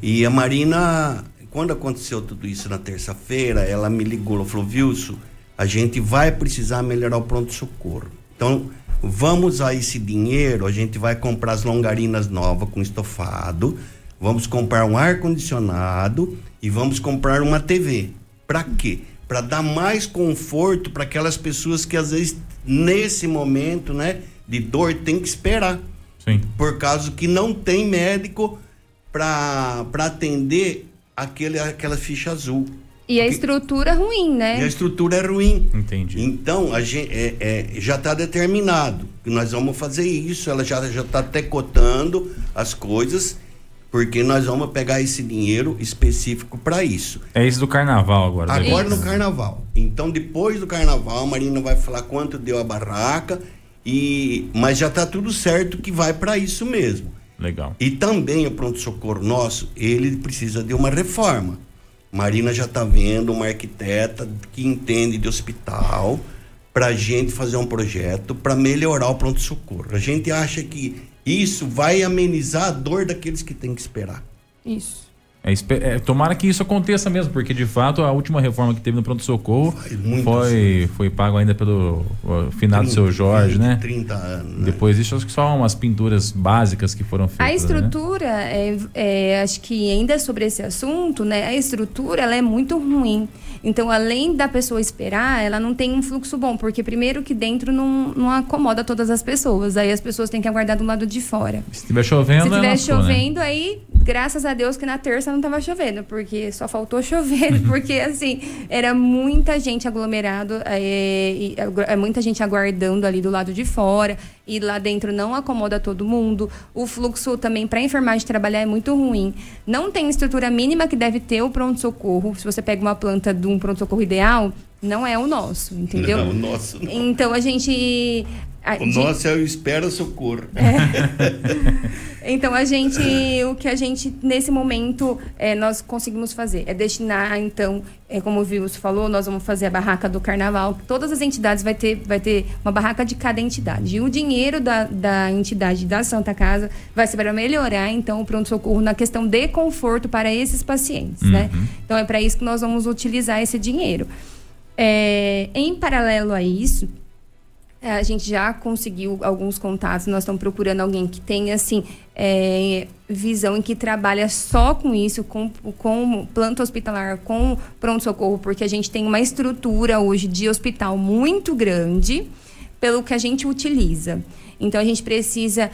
E a Marina, quando aconteceu tudo isso na terça-feira, ela me ligou, ela falou: Vilso, a gente vai precisar melhorar o pronto-socorro. Então, vamos usar esse dinheiro, a gente vai comprar as longarinas novas com estofado, vamos comprar um ar-condicionado e vamos comprar uma TV. Para quê? Para dar mais conforto para aquelas pessoas que, às vezes, nesse momento, né, de dor, tem que esperar. Sim. Por causa que não tem médico para atender aquela ficha azul. E a estrutura ruim, né? E a estrutura é ruim. Entendi. Então, a gente, já está determinado que nós vamos fazer isso. Ela já está até cotando as coisas, porque nós vamos pegar esse dinheiro específico para isso. É isso do carnaval agora. Agora no carnaval. Então, depois do carnaval, a Marina vai falar quanto deu a barraca, mas já está tudo certo que vai para isso mesmo. Legal. E também o pronto-socorro nosso, ele precisa de uma reforma. Marina já está vendo uma arquiteta que entende de hospital para a gente fazer um projeto para melhorar o pronto-socorro. A gente acha que isso vai amenizar a dor daqueles que têm que esperar. Isso. Tomara que isso aconteça mesmo, porque de fato a última reforma que teve no pronto-socorro foi pago ainda pelo finado seu Jorge, 20, né? 30 anos. Depois disso, acho que só umas pinturas básicas que foram feitas. A estrutura, né? Acho que ainda sobre esse assunto, né? A estrutura, ela é muito ruim. Então, além da pessoa esperar, ela não tem um fluxo bom, porque primeiro que dentro não acomoda todas as pessoas, aí as pessoas têm que aguardar do lado de fora. Se estiver chovendo, aí graças a Deus que na terça não estava chovendo, porque só faltou chover, porque assim, era muita gente aglomerado, muita gente aguardando ali do lado de fora, e lá dentro não acomoda todo mundo. O fluxo também para enfermagem trabalhar é muito ruim. Não tem estrutura mínima que deve ter o pronto-socorro. Se você pega uma planta de um pronto-socorro ideal, não é o nosso, entendeu? Não, o nosso não. Então a gente... nosso é o espera-socorro. É. Então, o que a gente, nesse momento, nós conseguimos fazer é destinar, então, como o Vilso falou, nós vamos fazer a barraca do carnaval. Todas as entidades vai ter uma barraca de cada entidade. E o dinheiro da entidade da Santa Casa vai ser para melhorar, então, o pronto-socorro na questão de conforto para esses pacientes, uhum, né? Então, é para isso que nós vamos utilizar esse dinheiro. Em paralelo a isso, a gente já conseguiu alguns contatos, nós estamos procurando alguém que tenha, assim, visão em que trabalha só com isso, com planta hospitalar, com pronto-socorro, porque a gente tem uma estrutura hoje de hospital muito grande, pelo que a gente utiliza. Então, a gente precisa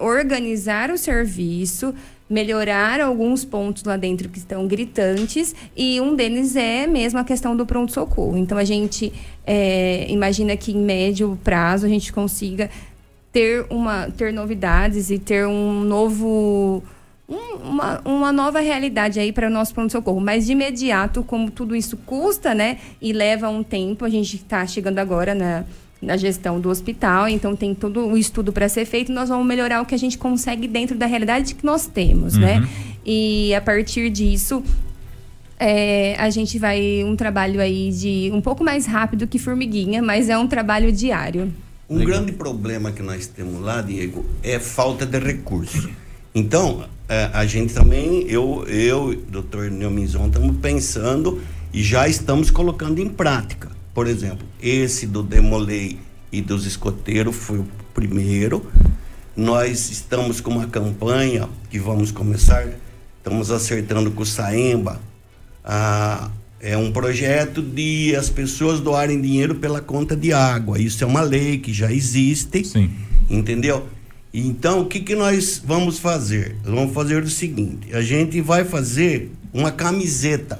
organizar o serviço, melhorar alguns pontos lá dentro que estão gritantes, e um deles é mesmo a questão do pronto-socorro. Então, a gente imagina que em médio prazo a gente consiga ter novidades e ter uma nova realidade aí para o nosso pronto-socorro. Mas de imediato, como tudo isso custa, né, e leva um tempo, a gente está chegando agora na gestão do hospital, então tem todo o estudo para ser feito, nós vamos melhorar o que a gente consegue dentro da realidade que nós temos, uhum, né? E a partir disso, a gente vai um trabalho aí de um pouco mais rápido que formiguinha, mas é um trabalho diário. Um legal. Grande problema que nós temos lá, Diego, é falta de recurso. Então, a gente também, eu Dr. Neumizon, estamos pensando e já estamos colocando em prática. Por exemplo, esse do DeMolay e dos escoteiros foi o primeiro. Nós estamos com uma campanha que vamos começar, estamos acertando com o SAEMBA. É um projeto de as pessoas doarem dinheiro pela conta de água. Isso é uma lei que já existe, sim, entendeu? Então, o que nós vamos fazer? Nós vamos fazer o seguinte, a gente vai fazer uma camiseta.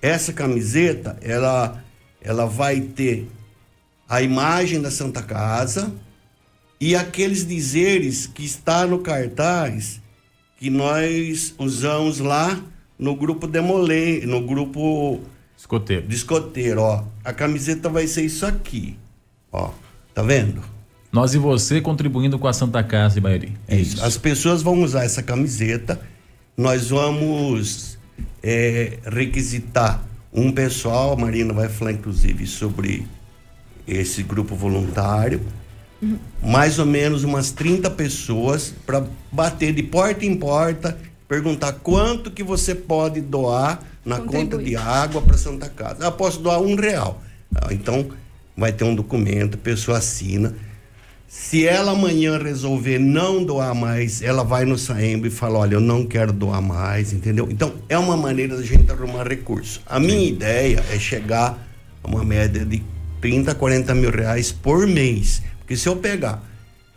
Essa camiseta, ela vai ter a imagem da Santa Casa e aqueles dizeres que está no cartaz que nós usamos lá no grupo DeMolay, no grupo Escoteiro, ó. A camiseta vai ser isso aqui, ó. Tá vendo? Nós e você contribuindo com a Santa Casa de Bariri. É isso. As pessoas vão usar essa camiseta. Nós vamos requisitar um pessoal, a Marina vai falar inclusive sobre esse grupo voluntário, uhum, mais ou menos umas 30 pessoas para bater de porta em porta, perguntar quanto que você pode doar na conta de água para Santa Casa. Eu posso doar R$1. Então vai ter um documento, a pessoa assina. Se ela amanhã resolver não doar mais, ela vai no SAEMB e fala, olha, eu não quero doar mais, entendeu? Então, é uma maneira da gente arrumar recurso. A minha ideia é chegar a uma média de 30, 40 mil reais por mês. Porque se eu pegar,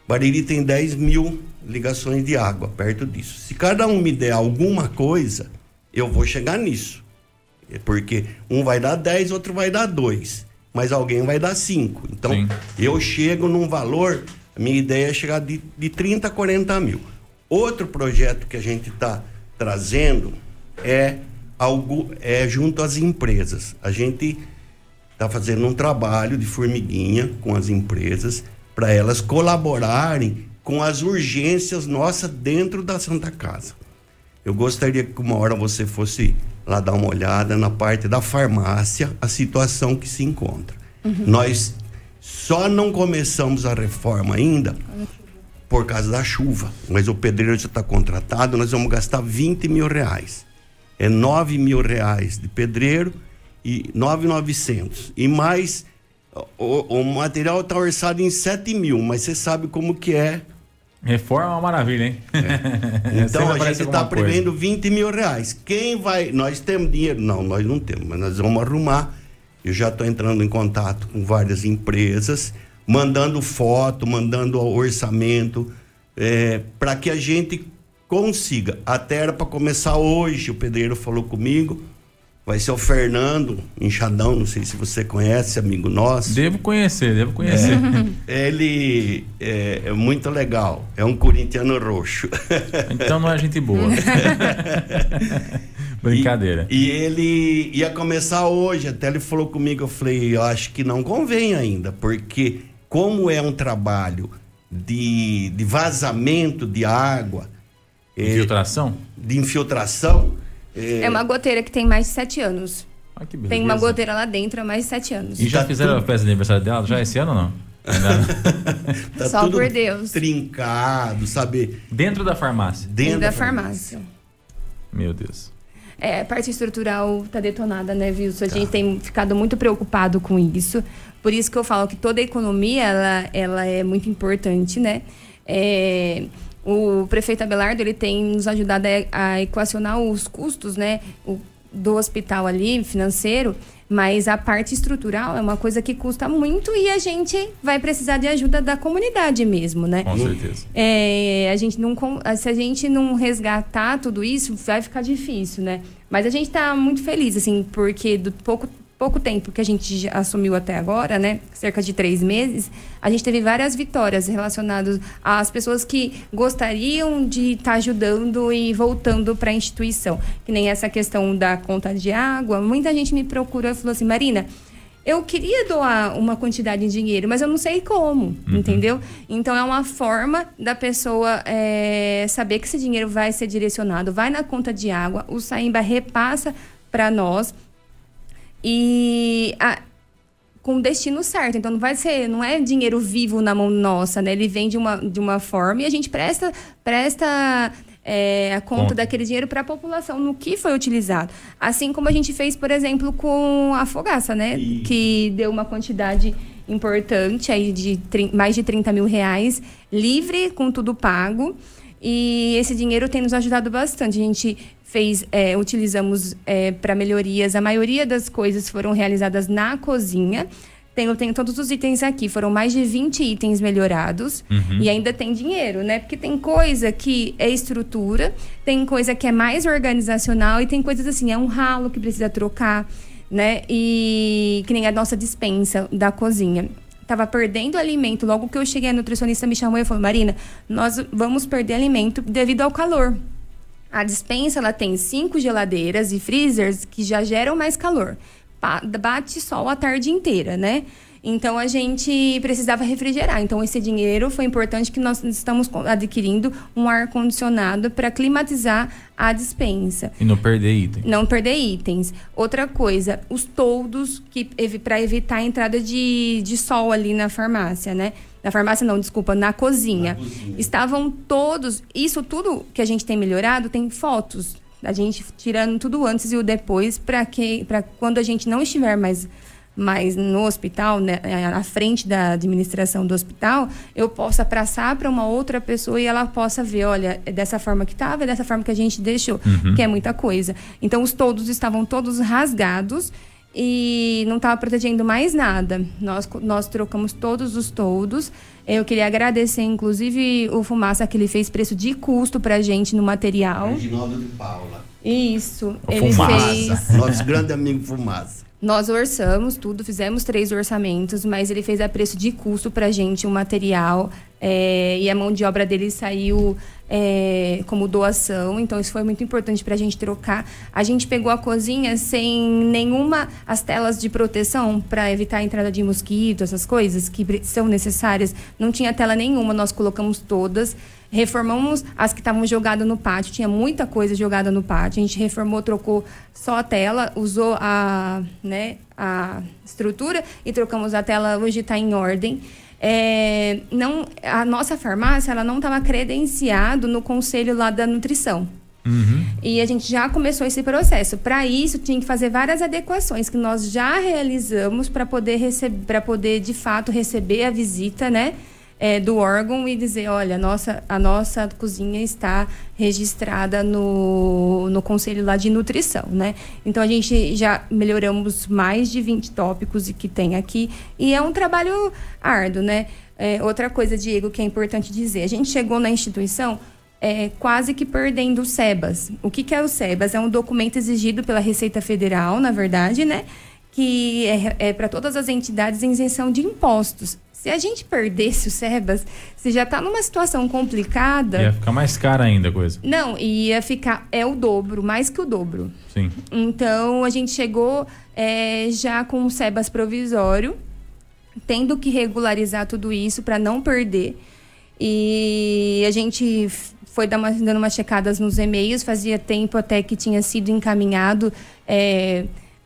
Bariri tem 10 mil ligações de água, perto disso. Se cada um me der alguma coisa, eu vou chegar nisso. Porque um vai dar 10, outro vai dar 2. Mas alguém vai dar 5. Então, sim, eu chego num valor, a minha ideia é chegar de 30 a 40 mil. Outro projeto que a gente está trazendo é junto às empresas. A gente está fazendo um trabalho de formiguinha com as empresas para elas colaborarem com as urgências nossas dentro da Santa Casa. Eu gostaria que uma hora você fosse lá dar uma olhada na parte da farmácia, a situação que se encontra. Uhum. Nós só não começamos a reforma ainda por causa da chuva, mas o pedreiro já está contratado, nós vamos gastar 20 mil reais. É 9 mil reais de pedreiro e 9.900. E mais, o material está orçado em 7 mil, mas você sabe como que é. Reforma é uma maravilha, hein? É. Então a gente está prevendo 20 mil reais. Quem vai... Nós temos dinheiro? Não, nós não temos, mas nós vamos arrumar. Eu já estou entrando em contato com várias empresas, mandando foto, mandando orçamento, para que a gente consiga. Até era para começar hoje, o pedreiro falou comigo, vai ser o Fernando Enxadão, não sei se você conhece, amigo nosso. Devo conhecer. Ele é muito legal, é um corintiano roxo. Então não é gente boa. Brincadeira. E ele ia começar hoje, até ele falou comigo, eu falei, eu acho que não convém ainda, porque como é um trabalho de vazamento de água... Infiltração? De infiltração. É uma goteira que tem mais de 7 anos. Ah, que beleza. Tem uma goteira lá dentro há mais de 7 anos. E já tá fizeram tudo... a festa de aniversário dela? Já esse ano ou não? Tá só tudo por Deus. Trincado, sabe? Dentro da farmácia. Dentro da farmácia. Meu Deus. É, a parte estrutural tá detonada, né, Vilso? A gente tem ficado muito preocupado com isso. Por isso que eu falo que toda a economia, ela é muito importante, né? O prefeito Abelardo, ele tem nos ajudado a equacionar os custos, né, do hospital ali, financeiro, mas a parte estrutural é uma coisa que custa muito e a gente vai precisar de ajuda da comunidade mesmo, né? Com certeza. Se a gente não resgatar tudo isso, vai ficar difícil, né? Mas a gente tá muito feliz, assim, porque do pouco tempo que a gente assumiu até agora, né, cerca de 3 meses, a gente teve várias vitórias relacionadas às pessoas que gostariam de estar ajudando e voltando para a instituição, que nem essa questão da conta de água. Muita gente me procurou e falou assim, Marina, eu queria doar uma quantidade de dinheiro, mas eu não sei como, entendeu? Então é uma forma da pessoa saber que esse dinheiro vai ser direcionado, vai na conta de água, o SAEMBA repassa para nós, e com o destino certo. Então não é dinheiro vivo na mão nossa, né? Ele vem de uma forma e a gente presta a conta daquele dinheiro para a população, no que foi utilizado. Assim como a gente fez, por exemplo, com a Fogaça, né? E... que deu uma quantidade importante aí de mais de R$30 mil, livre, com tudo pago. E esse dinheiro tem nos ajudado bastante. A gente utilizamos para melhorias. A maioria das coisas foram realizadas na cozinha. Eu tenho todos os itens aqui. Foram mais de 20 itens melhorados. E ainda tem dinheiro, né? Porque tem coisa que é estrutura, tem coisa que é mais organizacional e tem coisas assim, é um ralo que precisa trocar, né? E que nem a nossa dispensa da cozinha. Tava perdendo alimento. Logo que eu cheguei, a nutricionista me chamou e falou, Marina, nós vamos perder alimento devido ao calor. A despensa, ela tem 5 geladeiras e freezers que já geram mais calor. Bate sol a tarde inteira, né? Então, a gente precisava refrigerar. Então, esse dinheiro foi importante, que nós estamos adquirindo um ar-condicionado para climatizar a despensa. E não perder itens. Outra coisa, os toldos, para evitar a entrada de sol ali na farmácia, né? Na cozinha. Estavam todos... Isso tudo que a gente tem melhorado, tem fotos. A gente tirando tudo antes e o depois, para quando a gente não estiver mais... Mas no hospital, né, à frente da administração do hospital, eu possa passar para uma outra pessoa e ela possa ver, olha, é dessa forma que estava, é dessa forma que a gente deixou, que é muita coisa. Então, os toldos estavam todos rasgados e não estava protegendo mais nada. Nós trocamos todos os toldos. Eu queria agradecer, inclusive, o Fumaça, que ele fez preço de custo para a gente no material. Reginaldo de Paula. Isso, ele fez. Nosso grande amigo Fumaça. Nós orçamos tudo, fizemos 3 orçamentos, mas ele fez a preço de custo pra gente o material, e a mão de obra dele saiu como doação, então isso foi muito importante pra gente trocar. A gente pegou a cozinha sem nenhuma, as telas de proteção para evitar a entrada de mosquito, essas coisas que são necessárias, não tinha tela nenhuma, nós colocamos todas. Reformamos as que estavam jogadas no pátio, tinha muita coisa jogada no pátio, a gente reformou, trocou só a tela, usou a estrutura e trocamos a tela, hoje está em ordem. A nossa farmácia, ela não estava credenciada no conselho lá da nutrição. E a gente já começou esse processo. Para isso, tinha que fazer várias adequações que nós já realizamos para poder, de fato, receber a visita, né? Do órgão e dizer, olha, a nossa cozinha está registrada no Conselho lá de Nutrição, né? Então, a gente já melhoramos mais de 20 tópicos que tem aqui e é um trabalho árduo, né? Outra coisa, Diego, que é importante dizer, a gente chegou na instituição quase que perdendo o CEBAS. O que é o CEBAS? É um documento exigido pela Receita Federal, na verdade, né? Que é para todas as entidades em isenção de impostos. Se a gente perdesse o SEBAS, se já está numa situação complicada... Ia ficar mais cara ainda a coisa. Não, ia ficar... É o dobro, mais que o dobro. Sim. Então, a gente chegou já com o SEBAS provisório, tendo que regularizar tudo isso para não perder. E a gente foi dando umas checadas nos e-mails, fazia tempo até que tinha sido encaminhado...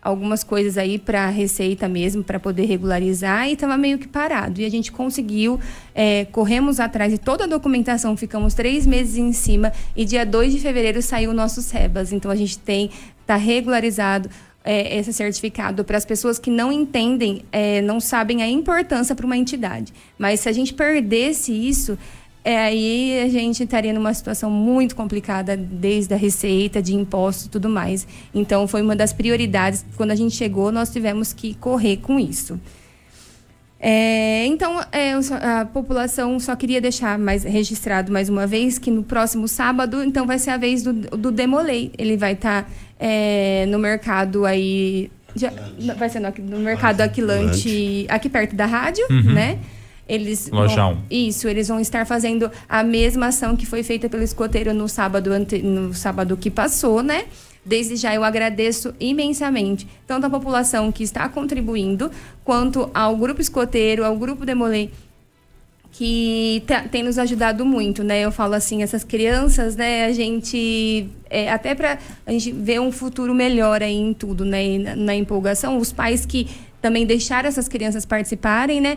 algumas coisas aí para a Receita mesmo, para poder regularizar, e estava meio que parado. E a gente conseguiu, corremos atrás de toda a documentação, ficamos 3 meses em cima, e dia 2 de fevereiro saiu o nosso SEBAS. Então, a gente está regularizado esse certificado para as pessoas que não entendem, não sabem a importância para uma entidade. Mas se a gente perdesse isso... aí a gente estaria numa situação muito complicada, desde a receita, de impostos e tudo mais. Então, foi uma das prioridades. Quando a gente chegou, nós tivemos que correr com isso. Então, a população só queria deixar registrado mais uma vez que no próximo sábado, então, vai ser a vez do DeMolay. Ele vai estar no mercado aí... vai ser no mercado Aquilante, aqui perto da rádio, uhum. Né? Eles vão estar fazendo a mesma ação que foi feita pelo escoteiro no sábado que passou, né? Desde já eu agradeço imensamente, tanto a população que está contribuindo, quanto ao Grupo Escoteiro, ao Grupo DeMolay, que tem nos ajudado muito, né? Eu falo assim, essas crianças, né? A gente, até para a gente ver um futuro melhor aí em tudo, né? E na empolgação, os pais que... também deixar essas crianças participarem, né?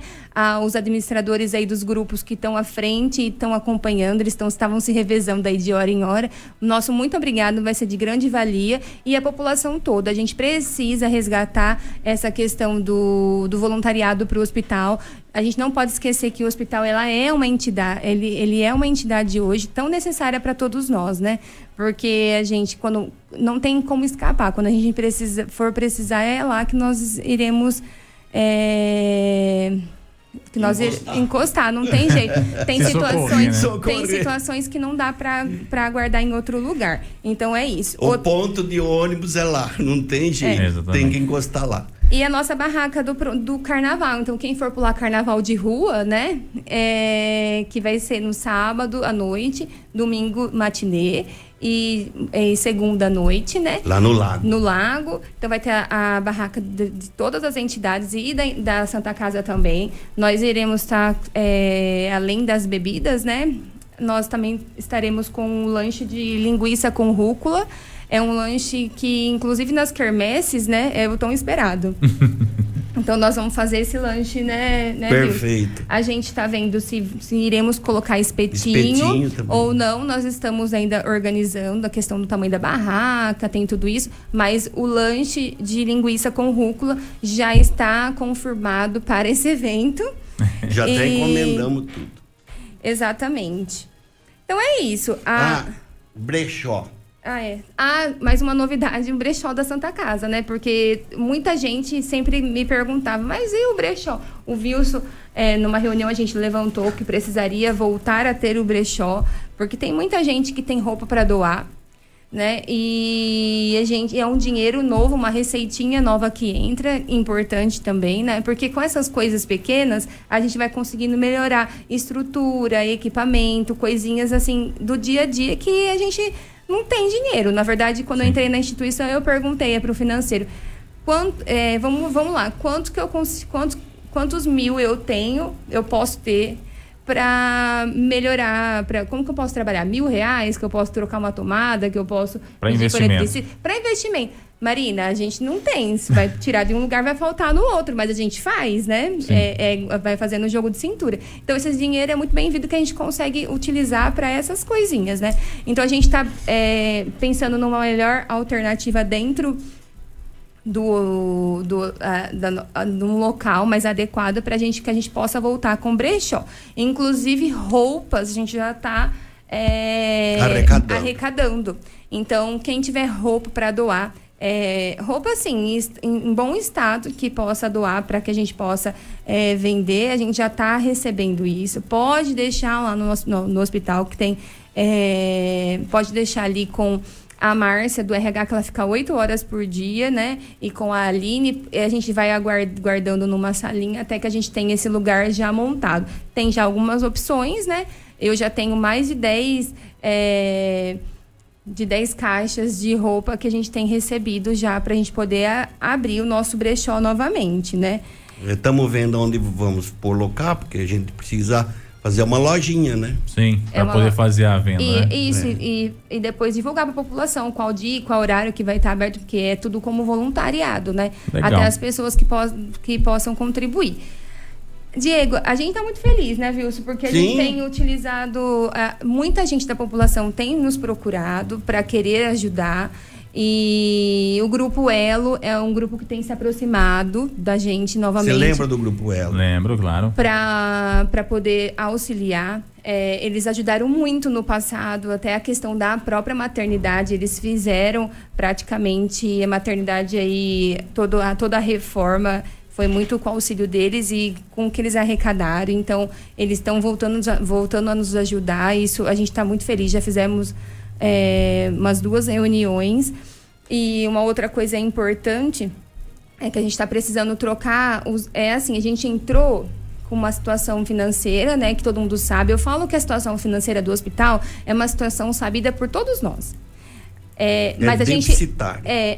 Os administradores aí dos grupos que estão à frente e estão acompanhando, eles estavam se revezando aí de hora em hora. Nosso muito obrigado, vai ser de grande valia, e a população toda. A gente precisa resgatar essa questão do voluntariado para o hospital. A gente não pode esquecer que o hospital ela é uma entidade, ele é uma entidade hoje tão necessária para todos nós, né? Porque a gente, quando não tem como escapar, quando a gente for precisar, é lá que nós iremos encostar, não tem jeito. Tem situações que não dá para aguardar em outro lugar. Então é isso. O ponto de ônibus é lá, não tem jeito, tem que encostar lá. E a nossa barraca do carnaval. Então, quem for pular carnaval de rua, né? Que vai ser no sábado à noite, domingo matinê e segunda à noite, né? Lá no lago. Então, vai ter a barraca de todas as entidades e da Santa Casa também. Nós iremos estar, além das bebidas, né? Nós também estaremos com um lanche de linguiça com rúcula. É um lanche que, inclusive nas quermesses, né, é o tão esperado. Então, nós vamos fazer esse lanche, né perfeito. Rio? A gente está vendo se iremos colocar espetinho ou não. Nós estamos ainda organizando a questão do tamanho da barraca, tem tudo isso. Mas o lanche de linguiça com rúcula já está confirmado para esse evento. Já até encomendamos tudo. Exatamente. Então, é isso. Brechó. Mais uma novidade, o brechó da Santa Casa, né? Porque muita gente sempre me perguntava, mas e o brechó? O Vilso, numa reunião a gente levantou que precisaria voltar a ter o brechó, porque tem muita gente que tem roupa para doar, né? E a gente, é um dinheiro novo, uma receitinha nova que entra, importante também, né? Porque com essas coisas pequenas, a gente vai conseguindo melhorar estrutura, equipamento, coisinhas assim do dia a dia que a gente... não tem dinheiro. Na verdade, quando eu entrei na instituição, eu perguntei para o financeiro, vamos lá, quantos mil eu posso ter para melhorar, como que eu posso trabalhar? R$1.000, que eu posso trocar uma tomada, que eu posso... Para investimento. Marina, a gente não tem, se vai tirar de um lugar, vai faltar no outro, mas a gente faz, né? Vai fazendo o jogo de cintura. Então, esse dinheiro é muito bem-vindo, que a gente consegue utilizar para essas coisinhas, né? Então, a gente está pensando numa melhor alternativa dentro de um local mais adequado para que a gente possa voltar com brechó. Inclusive, roupas, a gente já está arrecadando. Então, quem tiver roupa para doar, roupa assim, em bom estado, que possa doar para que a gente possa vender. A gente já está recebendo isso. Pode deixar lá no hospital que tem. Pode deixar ali com a Márcia do RH, que ela fica 8 horas por dia, né? E com a Aline, a gente vai guardando numa salinha até que a gente tenha esse lugar já montado. Tem já algumas opções, né? Eu já tenho mais de 10 caixas de roupa que a gente tem recebido já para a gente poder abrir o nosso brechó novamente, né? Estamos vendo onde vamos colocar, porque a gente precisa fazer uma lojinha, né? Sim, para poder fazer a venda. E, né? Isso, e depois divulgar para a população qual dia, qual horário que vai estar aberto, porque é tudo como voluntariado, né? Legal. Até as pessoas que possam contribuir. Diego, a gente está muito feliz, né, Vilso? Porque a Sim. gente tem utilizado... muita gente da população tem nos procurado para querer ajudar. E o Grupo Elo é um grupo que tem se aproximado da gente novamente. Você lembra do Grupo Elo? Lembro, claro. Para poder auxiliar. Eles ajudaram muito no passado, até a questão da própria maternidade. Eles fizeram praticamente a maternidade aí, toda a reforma. Foi muito com o auxílio deles e com o que eles arrecadaram. Então, eles estão voltando a nos ajudar. Isso, a gente está muito feliz. Já fizemos umas 2 reuniões. E uma outra coisa importante é que a gente está precisando trocar... a gente entrou com uma situação financeira, né, que todo mundo sabe. Eu falo que a situação financeira do hospital é uma situação sabida por todos nós. Mas a gente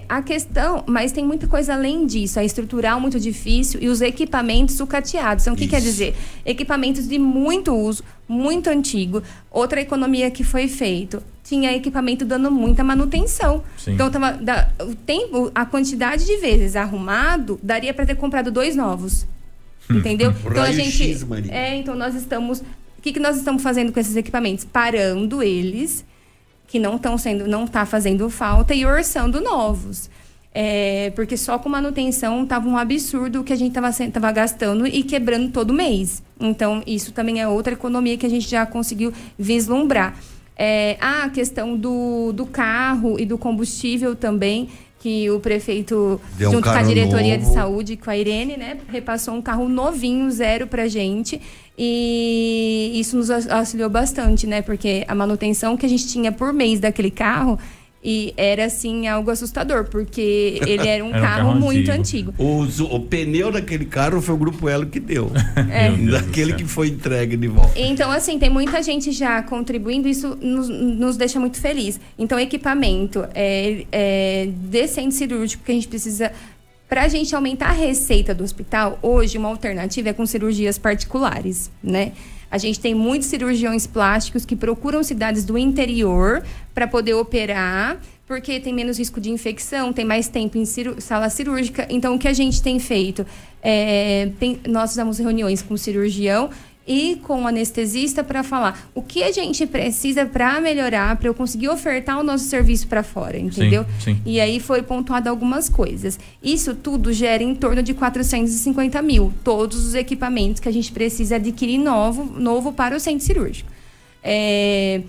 a questão, mas tem muita coisa além disso, é estrutural muito difícil e os equipamentos sucateados. Então, o que quer dizer? Equipamentos de muito uso, muito antigo. Outra economia que foi feita, tinha equipamento dando muita manutenção. Sim. Então, o tempo, a quantidade de vezes arrumado, daria para ter comprado 2 novos. Entendeu? Então a gente então nós estamos, o que nós estamos fazendo com esses equipamentos? Parando eles, que não está fazendo falta, e orçando novos. Porque só com manutenção estava um absurdo o que a gente estava gastando e quebrando todo mês. Então, isso também é outra economia que a gente já conseguiu vislumbrar. A questão do carro e do combustível também, que o prefeito, junto com a diretoria de saúde, com a Irene, né, repassou um carro novinho, zero, pra gente, e isso nos auxiliou bastante, né, porque a manutenção que a gente tinha por mês daquele carro, e era, assim, algo assustador, porque ele era um carro muito antigo. O pneu daquele carro foi o Grupo Elo que deu, daquele que foi entregue de volta. Então, assim, tem muita gente já contribuindo, isso nos deixa muito feliz. Então, equipamento, de centro cirúrgico, que a gente precisa, pra gente aumentar a receita do hospital, hoje uma alternativa é com cirurgias particulares, né? A gente tem muitos cirurgiões plásticos que procuram cidades do interior para poder operar, porque tem menos risco de infecção, tem mais tempo em sala cirúrgica. Então, o que a gente tem feito? Nós fizemos reuniões com o cirurgião e com o anestesista para falar o que a gente precisa para melhorar, para eu conseguir ofertar o nosso serviço para fora, entendeu? Sim, sim. E aí foi pontuado algumas coisas. Isso tudo gera em torno de 450 mil, todos os equipamentos que a gente precisa adquirir novo para o centro cirúrgico. E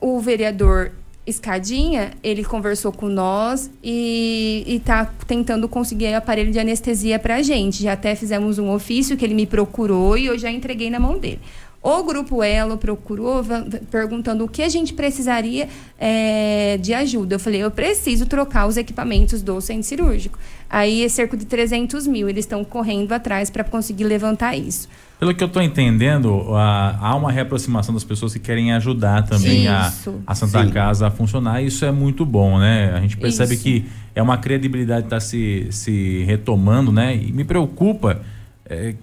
o vereador Escadinha, ele conversou com nós e está tentando conseguir aparelho de anestesia para a gente. Já até fizemos um ofício que ele me procurou e eu já entreguei na mão dele. O Grupo Elo procurou perguntando o que a gente precisaria de ajuda. Eu falei, eu preciso trocar os equipamentos do centro cirúrgico. Aí é cerca de 300 mil, eles estão correndo atrás para conseguir levantar isso. Pelo que eu estou entendendo, há uma reaproximação das pessoas que querem ajudar também a Santa Sim. Casa a funcionar. Isso é muito bom, né? A gente percebe isso. Que é uma credibilidade que está se retomando, né? E me preocupa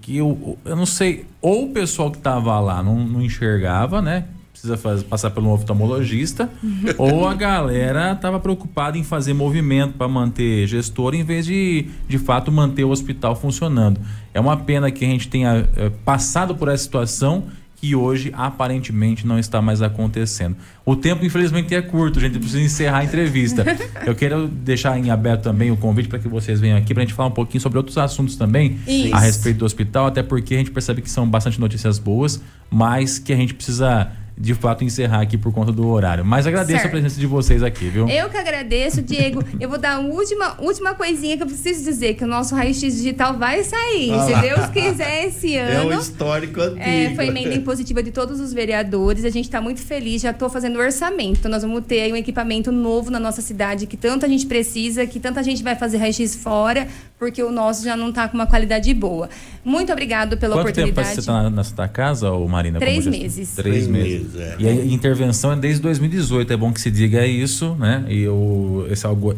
que eu não sei, ou o pessoal que estava lá não enxergava, né? Precisa passar pelo oftalmologista, ou a galera estava preocupada em fazer movimento para manter gestor em vez de fato manter o hospital funcionando. É uma pena que a gente tenha passado por essa situação que hoje aparentemente não está mais acontecendo. O tempo infelizmente é curto, gente precisa encerrar a entrevista. Eu quero deixar em aberto também o convite para que vocês venham aqui para a gente falar um pouquinho sobre outros assuntos também a respeito do hospital, até porque a gente percebe que são bastante notícias boas, mas que a gente precisa de fato encerrar aqui por conta do horário. Mas agradeço a presença de vocês aqui, viu? Eu que agradeço, Diego. Eu vou dar uma última coisinha que eu preciso dizer, que o nosso Raio X Digital vai sair, se Deus quiser, esse ano. É um histórico antigo. Foi emenda impositiva de todos os vereadores. A gente está muito feliz, já estou fazendo orçamento. Então nós vamos ter aí um equipamento novo na nossa cidade, que tanta gente precisa, que tanta gente vai fazer Raio X fora, porque o nosso já não está com uma qualidade boa. Muito obrigado pela oportunidade. Quanto tempo você está na Santa Casa, ou Marina? 3 meses. 3 meses. E a intervenção é desde 2018, é bom que se diga isso, né? E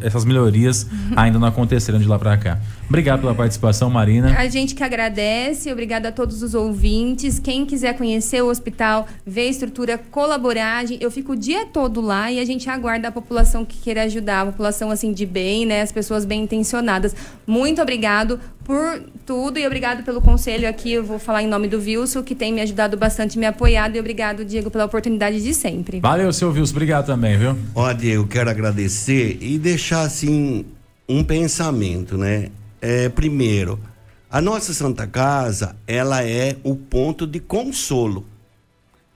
essas melhorias ainda não aconteceram de lá para cá. Obrigado pela participação, Marina. A gente que agradece, obrigado a todos os ouvintes. Quem quiser conhecer o hospital, ver a estrutura, colaborar, eu fico o dia todo lá e a gente aguarda a população que queira ajudar, a população assim de bem, né? As pessoas bem intencionadas. Muito obrigado por tudo e obrigado pelo conselho aqui. Eu vou falar em nome do Vilso, que tem me ajudado bastante, me apoiado, e obrigado, Diego, pela oportunidade de sempre. Valeu, seu Vilso, obrigado também, viu? Ó, Diego, quero agradecer e deixar assim um pensamento, né? Primeiro, a nossa Santa Casa, ela é o ponto de consolo.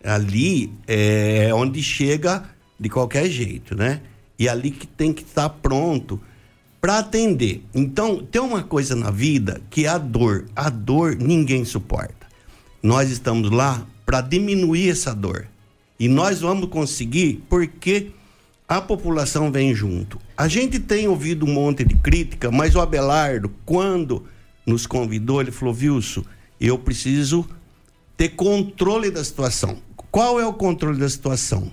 Ali é onde chega de qualquer jeito, né? E ali que tem que estar pronto para atender. Então, tem uma coisa na vida que é a dor. A dor ninguém suporta. Nós estamos lá para diminuir essa dor. E nós vamos conseguir porque a população vem junto. A gente tem ouvido um monte de crítica, mas o Abelardo, quando nos convidou, ele falou: Vilso, eu preciso ter controle da situação. Qual é o controle da situação?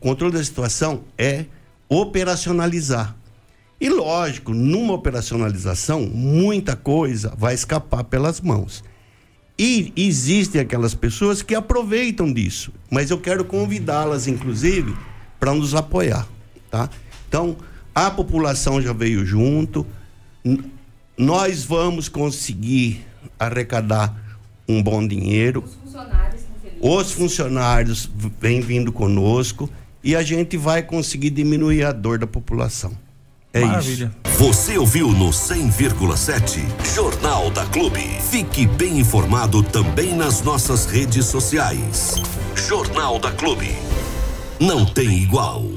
O controle da situação é operacionalizar. E lógico, numa operacionalização, muita coisa vai escapar pelas mãos. E existem aquelas pessoas que aproveitam disso, mas eu quero convidá-las, inclusive, para nos apoiar, tá? Então, a população já veio junto, nós vamos conseguir arrecadar um bom dinheiro. Os funcionários vêm vindo conosco e a gente vai conseguir diminuir a dor da população. Maravilha. Isso. Você ouviu no 100,7 Jornal da Clube. Fique bem informado também nas nossas redes sociais. Jornal da Clube. Não tem igual.